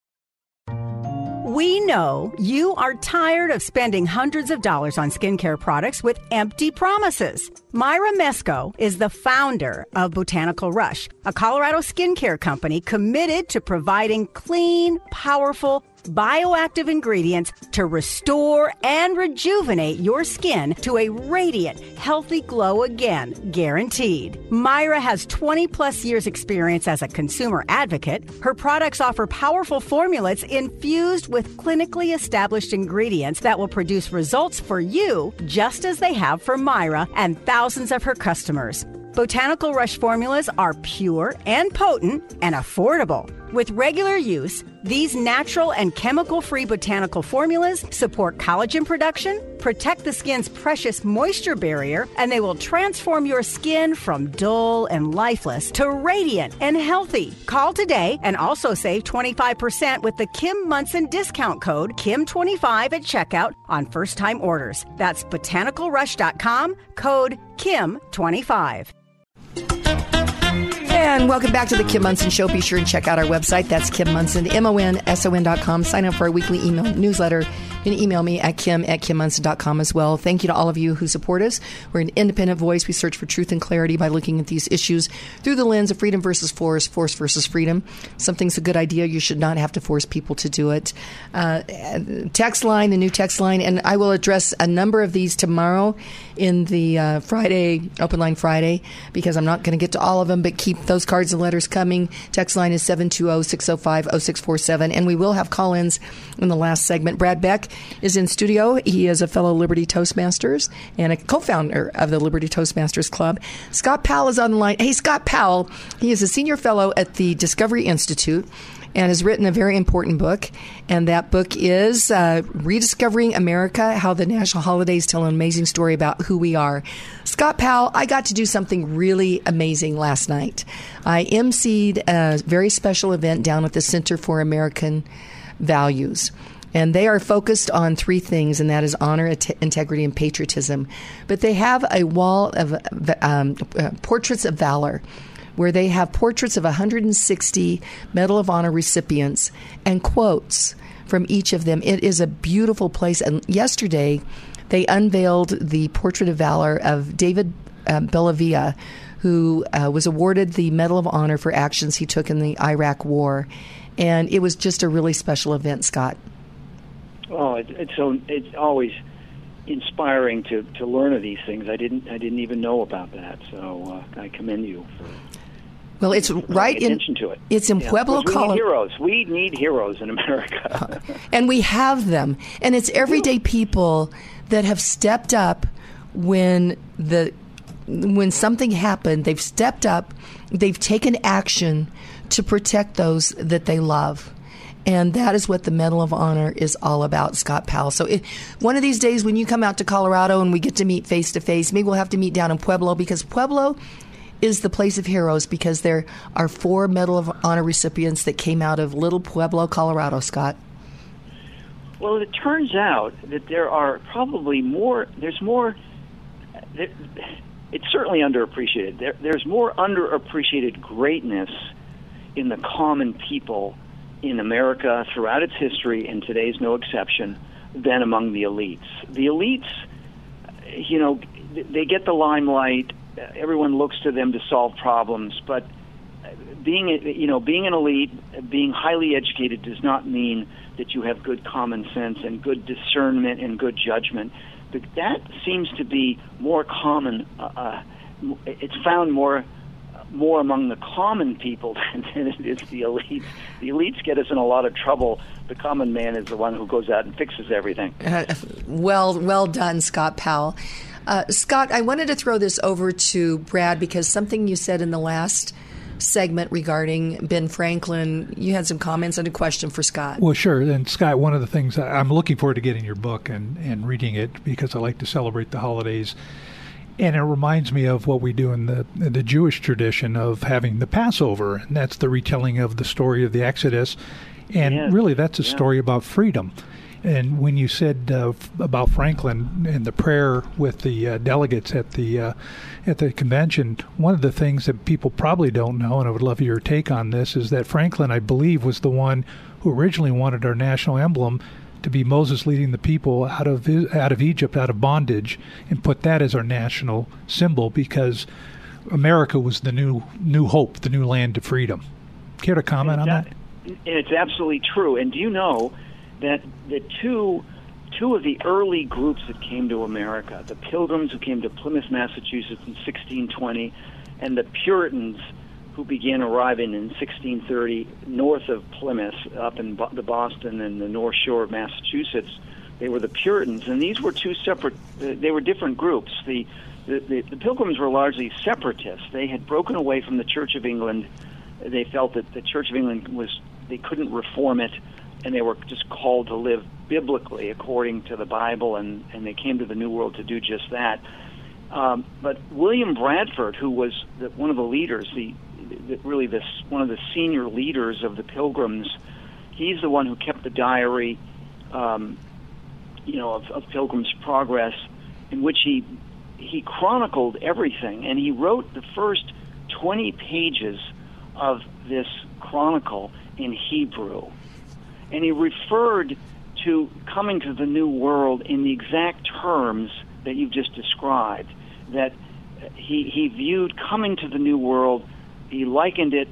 We know you are tired of spending hundreds of dollars on skincare products with empty promises. Myra Mesko is the founder of Botanical Rush, a Colorado skincare company committed to providing clean, powerful, bioactive ingredients to restore and rejuvenate your skin to a radiant, healthy glow again, guaranteed. Myra has twenty plus years experience as a consumer advocate. Her products offer powerful formulas infused with clinically established ingredients that will produce results for you, just as they have for Myra and thousands of her customers. Botanical Rush formulas are pure and potent and affordable. With regular use, these natural and chemical-free botanical formulas support collagen production, protect the skin's precious moisture barrier, and they will transform your skin from dull and lifeless to radiant and healthy. Call today and also save twenty-five percent with the Kim Monson discount code Kim twenty-five at checkout on first-time orders. That's botanical rush dot com, code Kim twenty-five. And welcome back to the Kim Monson Show. Be sure and check out our website. That's Kim Monson, M O N S O N dot com. Sign up for our weekly email newsletter. You can email me at kim at kim monson dot com as well. Thank you to all of you who support us. We're an independent voice. We search for truth and clarity by looking at these issues through the lens of freedom versus force, force versus freedom. Something's a good idea. You should not have to force people to do it. Uh, text line, the new text line, and I will address a number of these tomorrow in the uh, Friday, Open Line Friday, because I'm not going to get to all of them, but keep those cards and letters coming. Text line is seven two zero, six zero five, zero six four seven, and we will have call-ins in the last segment. Brad Beck is in studio. He is a fellow Liberty Toastmasters and a co-founder of the Liberty Toastmasters Club. Scott Powell is on the line. Hey, Scott Powell, he is a senior fellow at the Discovery Institute and has written a very important book, and that book is uh, Rediscovering America, How the National Holidays Tell an Amazing Story About Who We Are. Scott Powell, I got to do something really amazing last night. I emceed a very special event down at the Center for American Values. And they are focused on three things, and that is honor, at- integrity, and patriotism. But they have a wall of um, uh, portraits of valor, where they have portraits of one hundred sixty Medal of Honor recipients and quotes from each of them. It is a beautiful place. And yesterday, they unveiled the portrait of valor of David uh, Bellavia, who uh, was awarded the Medal of Honor for actions he took in the Iraq War. And it was just a really special event, Scott. Oh, it, it's so it's always inspiring to, to learn of these things. I didn't I didn't even know about that. So uh, I commend you for well, it's for right in attention to it. It's in yeah. Pueblo, Colorado. We need heroes. We need heroes in America, and we have them. And it's everyday people that have stepped up when the when something happened. They've stepped up. They've taken action to protect those that they love. And that is what the Medal of Honor is all about, Scott Powell. So if, one of these days when you come out to Colorado and we get to meet face-to-face, maybe we'll have to meet down in Pueblo, because Pueblo is the place of heroes, because there are four Medal of Honor recipients that came out of little Pueblo, Colorado, Scott. Well, it turns out that there are probably more, there's more, there, it's certainly underappreciated. There, there's more underappreciated greatness in the common people in America throughout its history, and today's no exception, than among the elites. The elites, you know, they get the limelight. Everyone looks to them to solve problems. But being, you know, being an elite, being highly educated, does not mean that you have good common sense and good discernment and good judgment. But that seems to be more common. Uh, it's found more. more among the common people than it is the elites. The elites get us in a lot of trouble. The common man is the one who goes out and fixes everything. Uh, well, well done, Scott Powell. Uh, Scott, I wanted to throw this over to Brad, because something you said in the last segment regarding Ben Franklin, you had some comments and a question for Scott. Well, sure. And Scott, one of the things I'm looking forward to getting your book and, and reading it, because I like to celebrate the holidays. And it reminds me of what we do in the the Jewish tradition of having the Passover, and that's the retelling of the story of the Exodus. And yeah. really, that's a yeah. story about freedom. And when you said uh, about Franklin and the prayer with the uh, delegates at the uh, at the convention, one of the things that people probably don't know, and I would love your take on this, is that Franklin, I believe, was the one who originally wanted our national emblem to be Moses leading the people out of out of Egypt, out of bondage, and put that as our national symbol, because America was the new new hope, the new land to freedom. Care to comment on that? that? It's absolutely true. And do you know that the two two of the early groups that came to America, the Pilgrims who came to Plymouth, Massachusetts in sixteen twenty, and the Puritans who began arriving in sixteen thirty north of Plymouth, up in the Boston and the North Shore of Massachusetts. They were the Puritans, and these were two separate, they were different groups. The, the, the, the Pilgrims were largely separatists. They had broken away from the Church of England. They felt that the Church of England was, they couldn't reform it, and they were just called to live biblically according to the Bible, and, and they came to the New World to do just that. Um, but William Bradford, who was the, one of the leaders, the really this one of the senior leaders of the Pilgrims, he's the one who kept the diary um, you know of, of Pilgrim's Progress, in which he he chronicled everything, and he wrote the first twenty pages of this chronicle in Hebrew, and he referred to coming to the New World in the exact terms that you've just described, that he, he viewed coming to the New World. He likened it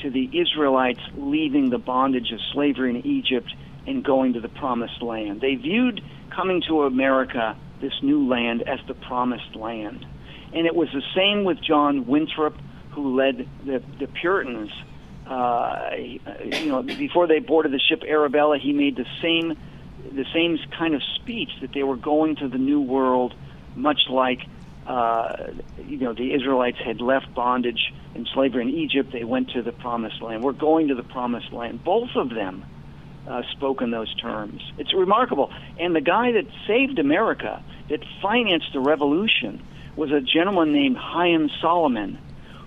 to the Israelites leaving the bondage of slavery in Egypt and going to the Promised Land. They viewed coming to America, this new land, as the Promised Land. And it was the same with John Winthrop, who led the, the Puritans. Uh, you know, before they boarded the ship Arabella, he made the same, the same kind of speech, that they were going to the New World, much like Uh, you know, the Israelites had left bondage and slavery in Egypt. They went to the Promised Land. We're going to the Promised Land. Both of them uh, spoke in those terms. It's remarkable. And the guy that saved America, that financed the revolution, was a gentleman named Haym Salomon,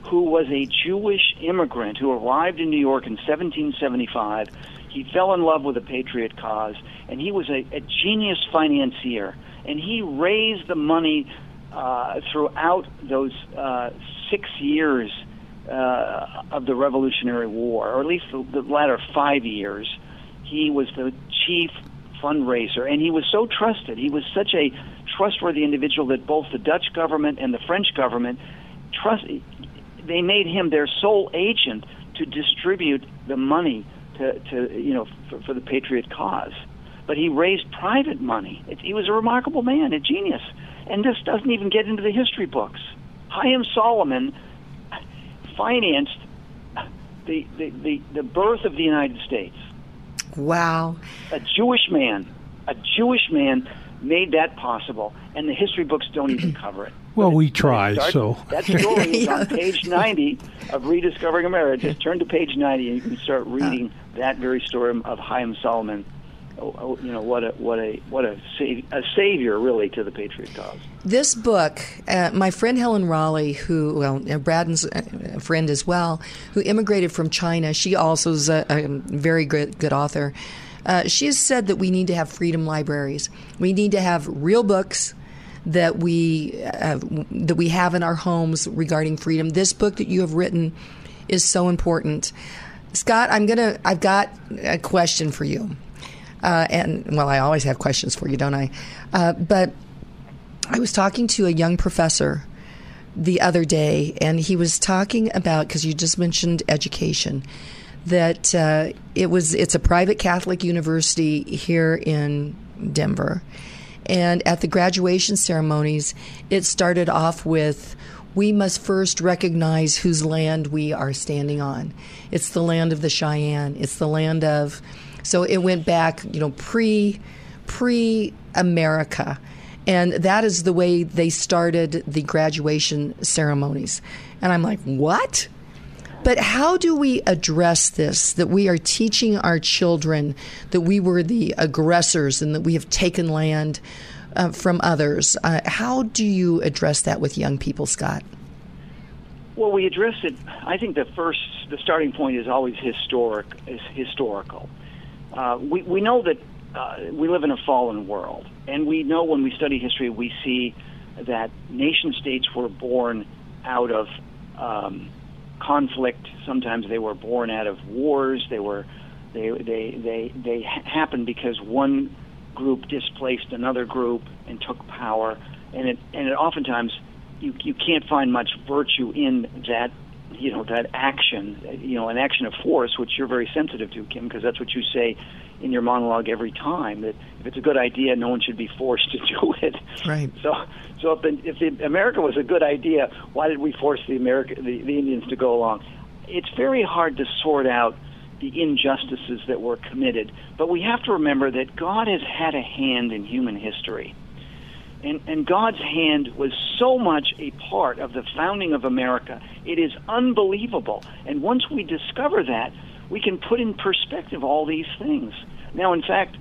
who was a Jewish immigrant who arrived in New York in seventeen seventy-five. He fell in love with the patriot cause, and he was a, a genius financier. And he raised the money Uh, throughout those uh, six years uh, of the Revolutionary War, or at least the, the latter five years, he was the chief fundraiser. And he was so trusted. He was such a trustworthy individual that both the Dutch government and the French government trust, they made him their sole agent to distribute the money to, to you know, for, for the patriot cause. But he raised private money. It, he was a remarkable man, a genius. And this doesn't even get into the history books. Haym Salomon financed the, the, the, the birth of the United States. Wow. A Jewish man, a Jewish man made that possible, and the history books don't even cover it. Well, we try, starts, so. That story is on page ninety of Rediscovering America. Just turn to page ninety, and you can start reading that very story of Haym Salomon. Oh, oh, you know, what a what a what a, sav- a savior, really, to the patriot cause. This book, uh, my friend Helen Raleigh, who well, Braden's a friend as well, who immigrated from China. She also is a, a very good good author. Uh, she has said that we need to have freedom libraries. We need to have real books that we uh, that we have in our homes regarding freedom. This book that you have written is so important, Scott. I'm gonna. I've got a question for you. Uh, and, well, I always have questions for you, don't I? Uh, but I was talking to a young professor the other day, and he was talking about, because you just mentioned education, that uh, it was it's a private Catholic university here in Denver. And at the graduation ceremonies, it started off with, we must first recognize whose land we are standing on. It's the land of the Cheyenne. It's the land of... So it went back, you know, pre, pre-America. And that is the way they started the graduation ceremonies. And I'm like, what? But how do we address this, that we are teaching our children that we were the aggressors and that we have taken land uh, from others? Uh, how do you address that with young people, Scott? Well, we address it. I think the first, the starting point is always historic, is historical. Uh, we, we know that uh, we live in a fallen world, and we know when we study history, we see that nation-states were born out of um, conflict. Sometimes they were born out of wars. They were they they they they happened because one group displaced another group and took power, and it and it oftentimes you you can't find much virtue in that. You know, that action, you know, an action of force, which you're very sensitive to, Kim, because that's what you say in your monologue every time, that if it's a good idea, no one should be forced to do it. Right. So so if, the, if the America was a good idea, why did we force the, America, the, the Indians to go along? It's very hard to sort out the injustices that were committed, but we have to remember that God has had a hand in human history. And, and God's hand was so much a part of the founding of America. It is unbelievable. And once we discover that, we can put in perspective all these things. Now, in fact,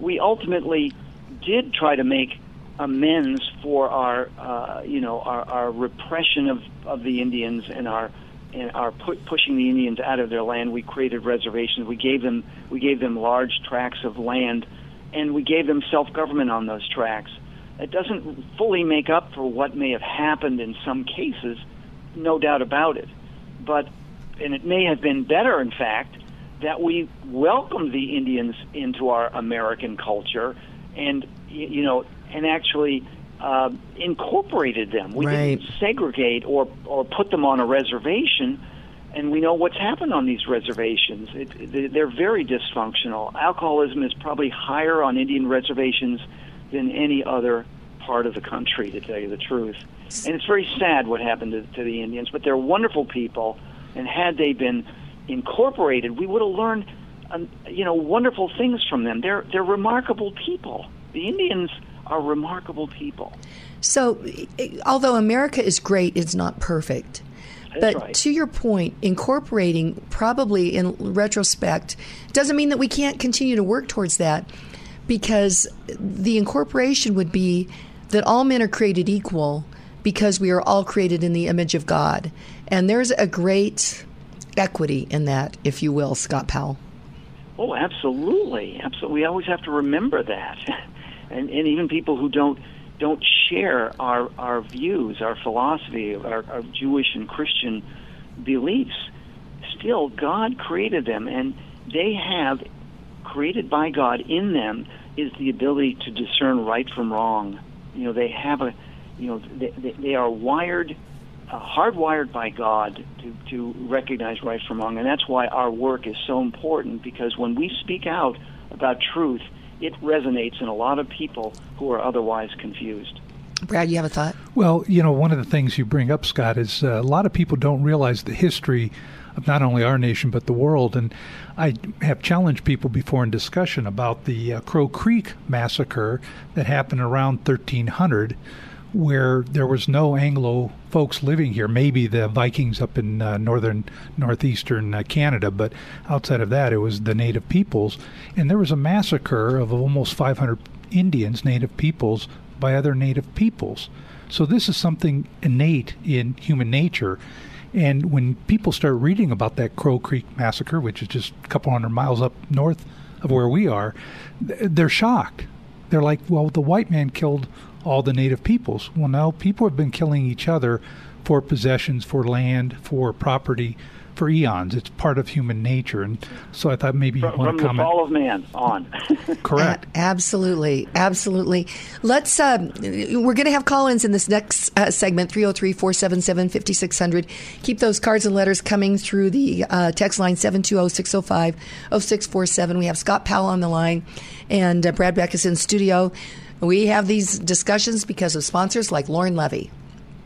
we ultimately did try to make amends for our, uh, you know, our, our repression of, of the Indians and our and our pu- pushing the Indians out of their land. We created reservations. We gave them we gave them large tracts of land, and we gave them self-government on those tracts. It doesn't fully make up for what may have happened in some cases, no doubt about it. But, and it may have been better, in fact, that we welcomed the Indians into our American culture and, you know, and actually uh, incorporated them. We Right. didn't segregate or, or put them on a reservation, and we know what's happened on these reservations. It, they're very dysfunctional. Alcoholism is probably higher on Indian reservations than any other part of the country, to tell you the truth. And it's very sad what happened to, to the Indians, but they're wonderful people, and had they been incorporated, we would have learned, um, you know, wonderful things from them. They're they're remarkable people. The Indians are remarkable people. So, although America is great, it's not perfect. That's but right. To your point, incorporating probably in retrospect doesn't mean that we can't continue to work towards that. Because the incorporation would be that all men are created equal because we are all created in the image of God. And there's a great equity in that, if you will, Scott Powell. Oh, absolutely. Absolutely. We always have to remember that. And, and even people who don't don't share our, our views, our philosophy, our, our Jewish and Christian beliefs, still God created them, and they have, created by God in them, is the ability to discern right from wrong. You know, they have a, you know, they, they are wired uh, hardwired by God to, to recognize right from wrong, and that's why our work is so important, because when we speak out about truth, it resonates in a lot of people who are otherwise confused. Brad, you have a thought? Well, you know, one of the things you bring up, Scott, is uh, a lot of people don't realize the history of not only our nation but the world. And I have challenged people before in discussion about the uh, Crow Creek Massacre that happened around thirteen hundred, where there was no Anglo folks living here. Maybe the Vikings up in uh, northern, northeastern uh, Canada, but outside of that, it was the native peoples. And there was a massacre of almost five hundred Indians, native peoples, by other native peoples. So this is something innate in human nature. And when people start reading about that Crow Creek Massacre, which is just a couple hundred miles up north of where we are, they're shocked. They're like, well, the white man killed all the native peoples. Well, now people have been killing each other for possessions, for land, for property, for eons. It's part of human nature. And so I thought maybe you want to comment. From the fall of man on. Correct. A- absolutely. Absolutely. Let's, uh, we're going to have call-ins in this next uh, segment, three oh three, four seven seven, five six zero zero. Keep those cards and letters coming through the uh, text line, seven two zero, six zero five, zero six four seven. We have Scott Powell on the line, and uh, Brad Beck is in studio. We have these discussions because of sponsors like Lorne Levy.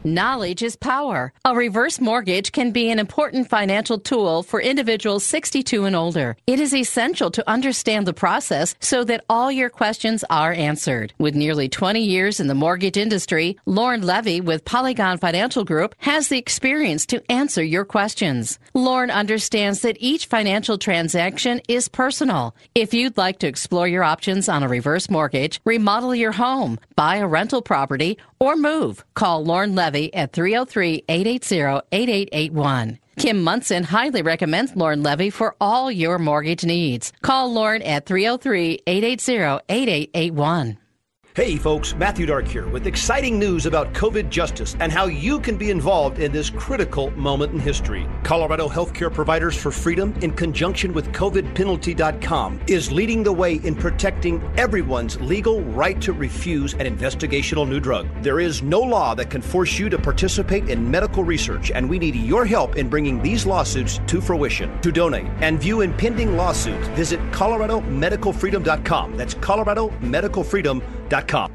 Knowledge is power. A reverse mortgage can be an important financial tool for individuals sixty-two and older. It is essential to understand the process so that all your questions are answered. With nearly twenty years in the mortgage industry, Lorne Levy with Polygon Financial Group has the experience to answer your questions. Lorne understands that each financial transaction is personal. If you'd like to explore your options on a reverse mortgage, remodel your home, buy a rental property, or move, call Lorne Levy at three oh three, eight eight zero, eight eight eight one. Kim Monson highly recommends Lorne Levy for all your mortgage needs. Call Lorne at three oh three, eight eight zero, eight eight eight one. Hey folks, Matthew Dark here with exciting news about COVID justice and how you can be involved in this critical moment in history. Colorado Healthcare Providers for Freedom, in conjunction with covid penalty dot com, is leading the way in protecting everyone's legal right to refuse an investigational new drug. There is no law that can force you to participate in medical research, and we need your help in bringing these lawsuits to fruition. To donate and view impending lawsuits, visit Colorado Medical Freedom dot com. That's Colorado Medical Freedom dot com.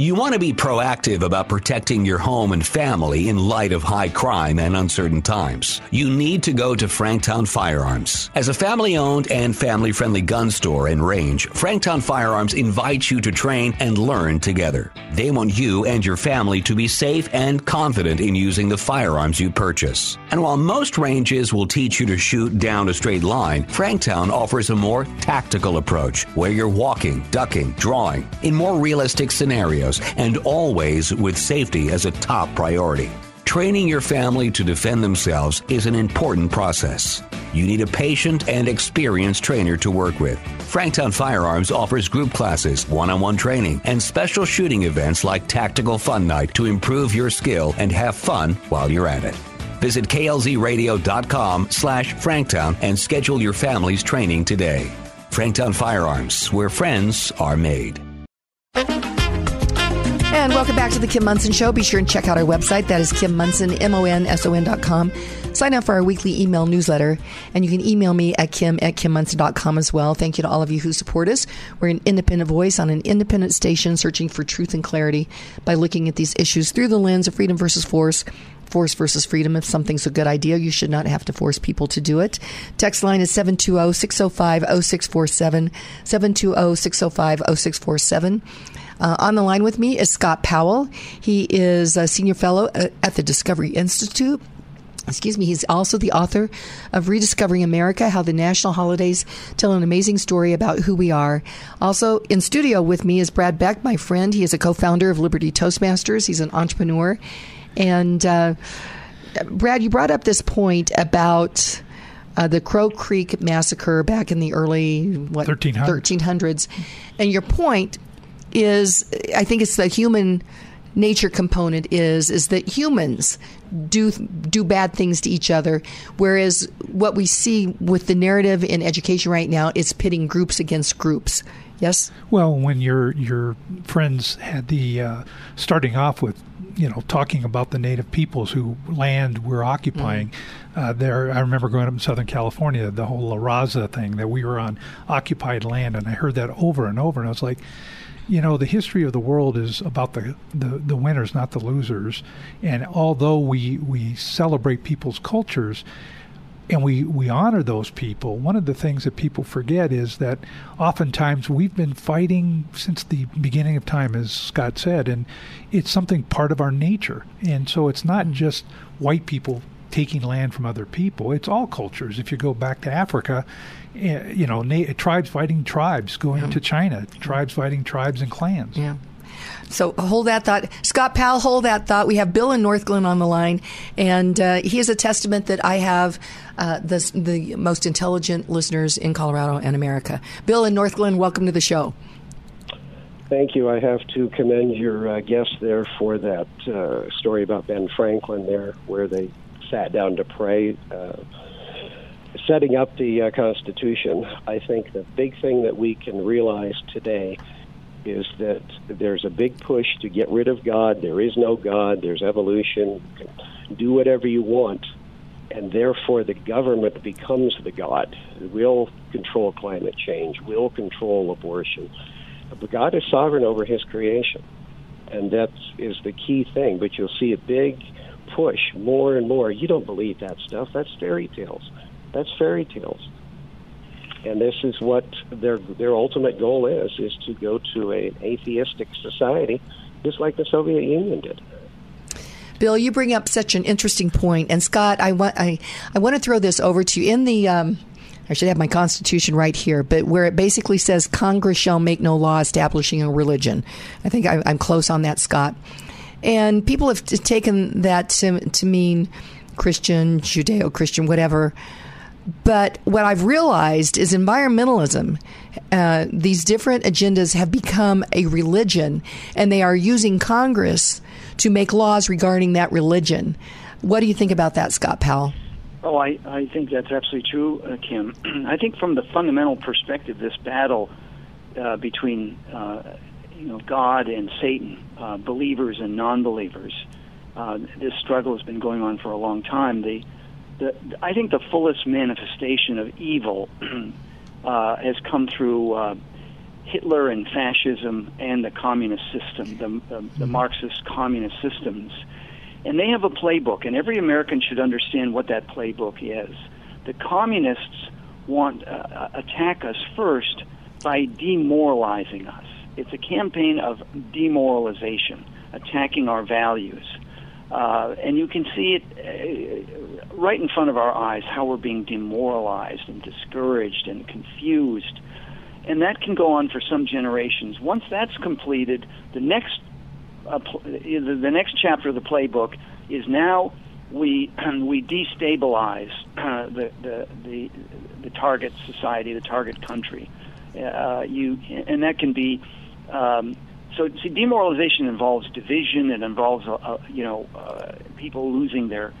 You want to be proactive about protecting your home and family in light of high crime and uncertain times. You need to go to Franktown Firearms. As a family-owned and family-friendly gun store and range, Franktown Firearms invites you to train and learn together. They want you and your family to be safe and confident in using the firearms you purchase. And while most ranges will teach you to shoot down a straight line, Franktown offers a more tactical approach where you're walking, ducking, drawing in more realistic scenarios, and always with safety as a top priority. Training your family to defend themselves is an important process. You need a patient and experienced trainer to work with. Franktown Firearms offers group classes, one-on-one training, and special shooting events like Tactical Fun Night to improve your skill and have fun while you're at it. Visit K L Z radio dot com slash Franktown and schedule your family's training today. Franktown Firearms, where friends are made. And welcome back to the Kim Monson Show. Be sure and check out our website. That is Kim Monson, M O N S O N dot com. Sign up for our weekly email newsletter. And you can email me at Kim at Kim Monson dot com as well. Thank you to all of you who support us. We're an independent voice on an independent station searching for truth and clarity by looking at these issues through the lens of freedom versus force. Force versus freedom. If something's a good idea, you should not have to force people to do it. Text line is seven two zero, six zero five, zero six four seven, seven two zero, six zero five, zero six four seven. Uh, on the line with me is Scott Powell. He is a senior fellow at the Discovery Institute. Excuse me. He's also the author of Rediscovering America: How the National Holidays Tell an Amazing Story About Who We Are. Also in studio with me is Brad Beck, my friend. He is a co-founder of Liberty Toastmasters. He's an entrepreneur. And uh, Brad, you brought up this point about uh, the Crow Creek Massacre back in the early what, thirteen hundreds. And your point is, I think it's the human nature component is is that humans do do bad things to each other, whereas what we see with the narrative in education right now is pitting groups against groups. Yes? Well, when your your friends had the uh, starting off with you know, talking about the native peoples who land we're occupying. Mm-hmm. uh, there, I remember going up in Southern California, the whole La Raza thing, that we were on occupied land, and I heard that over and over, and I was like, you know, the history of the world is about the, the, the winners, not the losers. And although we, we celebrate people's cultures and we, we honor those people, one of the things that people forget is that oftentimes we've been fighting since the beginning of time, as Scott said, and it's something part of our nature. And so it's not just white people taking land from other people. It's all cultures. If you go back to Africa, you know, na- tribes fighting tribes, going yeah. to China, tribes fighting tribes and clans. Yeah. So hold that thought. Scott Powell, hold that thought. We have Bill in North Glen on the line, and uh, he is a testament that I have uh, the, the most intelligent listeners in Colorado and America. Bill in North Glen, welcome to the show. Thank you. I have to commend your uh, guest there for that uh, story about Ben Franklin there, where they sat down to pray, uh, setting up the uh, Constitution. I think the big thing that we can realize today is that there's a big push to get rid of God. There is no God. There's evolution. You can do whatever you want, and therefore the government becomes the God. We'll control climate change. We'll control abortion. But God is sovereign over his creation, and that is the key thing. But you'll see a big push more and more. You don't believe that stuff. That's fairy tales. That's fairy tales. And this is what their their ultimate goal is, is to go to an atheistic society, just like the Soviet Union did. Bill, you bring up such an interesting point. And Scott, I want I, I want to throw this over to you. In the um, I should have my Constitution right here, but where it basically says Congress shall make no law establishing a religion. I think I, I'm close on that, Scott. And people have t- taken that to, to mean Christian, Judeo-Christian, whatever. But what I've realized is environmentalism, uh, these different agendas have become a religion, and they are using Congress to make laws regarding that religion. What do you think about that, Scott Powell? Oh, I, I think that's absolutely true, uh, Kim. I think from the fundamental perspective, this battle uh, between uh, you know, God and Satan, uh, believers and non-believers, uh, this struggle has been going on for a long time. The The, I think the fullest manifestation of evil uh, has come through uh, Hitler and fascism and the communist system, the, the, the Marxist communist systems. And they have a playbook, and every American should understand what that playbook is. The communists want to uh, attack us first by demoralizing us. It's a campaign of demoralization, attacking our values. Uh, and you can see it uh, right in front of our eyes, how we're being demoralized and discouraged and confused. And that can go on for some generations. Once that's completed, the next uh, pl- the next chapter of the playbook is now we we destabilize uh, the, the the the target society, the target country. Uh, you and that can be. Um, So, see, demoralization involves division. It involves, uh, you know, uh, people losing their,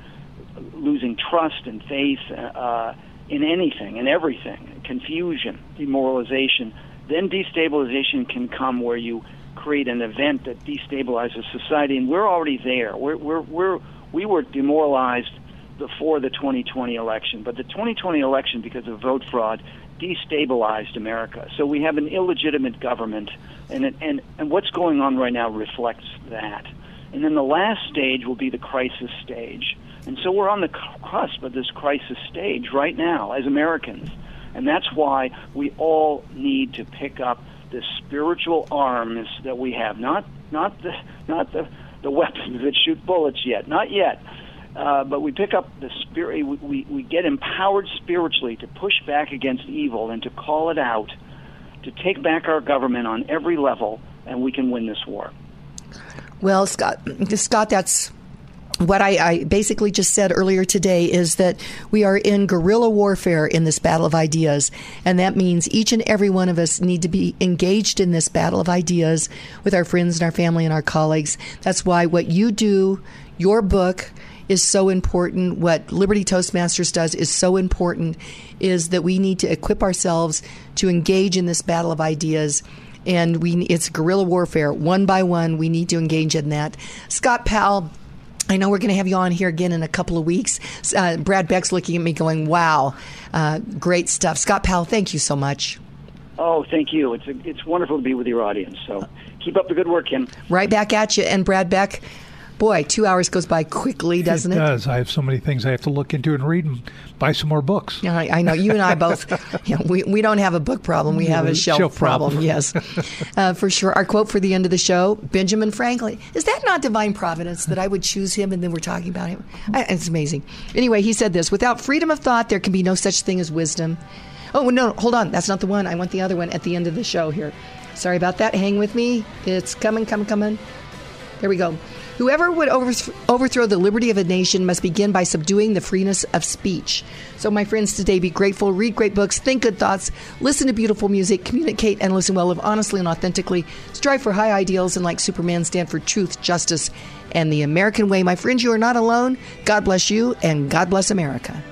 losing trust and faith uh, in anything and everything. Confusion, demoralization. Then destabilization can come where you create an event that destabilizes society, and we're already there. We're we're, we're we were demoralized before the twenty twenty election, but the twenty twenty election, because of vote fraud, destabilized America. So we have an illegitimate government, and, and and what's going on right now reflects that. And then the last stage will be the crisis stage. And so we're on the cusp of this crisis stage right now as Americans. And that's why we all need to pick up the spiritual arms that we have, not not the not the, the weapons that shoot bullets yet, not yet. Uh, but we pick up the spirit, we, we, we get empowered spiritually to push back against evil and to call it out, to take back our government on every level, and we can win this war. Well, Scott, Scott, that's what I, I basically just said earlier today, is that we are in guerrilla warfare in this battle of ideas. And that means each and every one of us need to be engaged in this battle of ideas with our friends and our family and our colleagues. That's why what you do, your book, is so important. What Liberty Toastmasters does is so important, is that we need to equip ourselves to engage in this battle of ideas and we it's guerrilla warfare. One by one, we need to engage in that. Scott Powell, I know we're going to have you on here again in a couple of weeks. Uh, Brad Beck's looking at me going, wow, uh, great stuff. Scott Powell, thank you so much. Oh, thank you. It's a, it's wonderful to be with your audience. So keep up the good work, Kim. Right back at you. And Brad Beck, boy, two hours goes by quickly, doesn't it? It does. I have so many things I have to look into and read and buy some more books. I, I know. You and I both, you know, we, we don't have a book problem. We have a shelf, shelf problem. problem. Yes, uh, for sure. Our quote for the end of the show, Benjamin Franklin. Is that not divine providence that I would choose him and then we're talking about him? I, it's amazing. Anyway, he said this, without freedom of thought, there can be no such thing as wisdom. Oh, no, hold on. That's not the one. I want the other one at the end of the show here. Sorry about that. Hang with me. It's coming, coming, coming. There we go. Whoever would overthrow the liberty of a nation must begin by subduing the freeness of speech. So, my friends, today be grateful, read great books, think good thoughts, listen to beautiful music, communicate and listen well, live honestly and authentically, strive for high ideals, and like Superman, stand for truth, justice, and the American way. My friends, you are not alone. God bless you, and God bless America.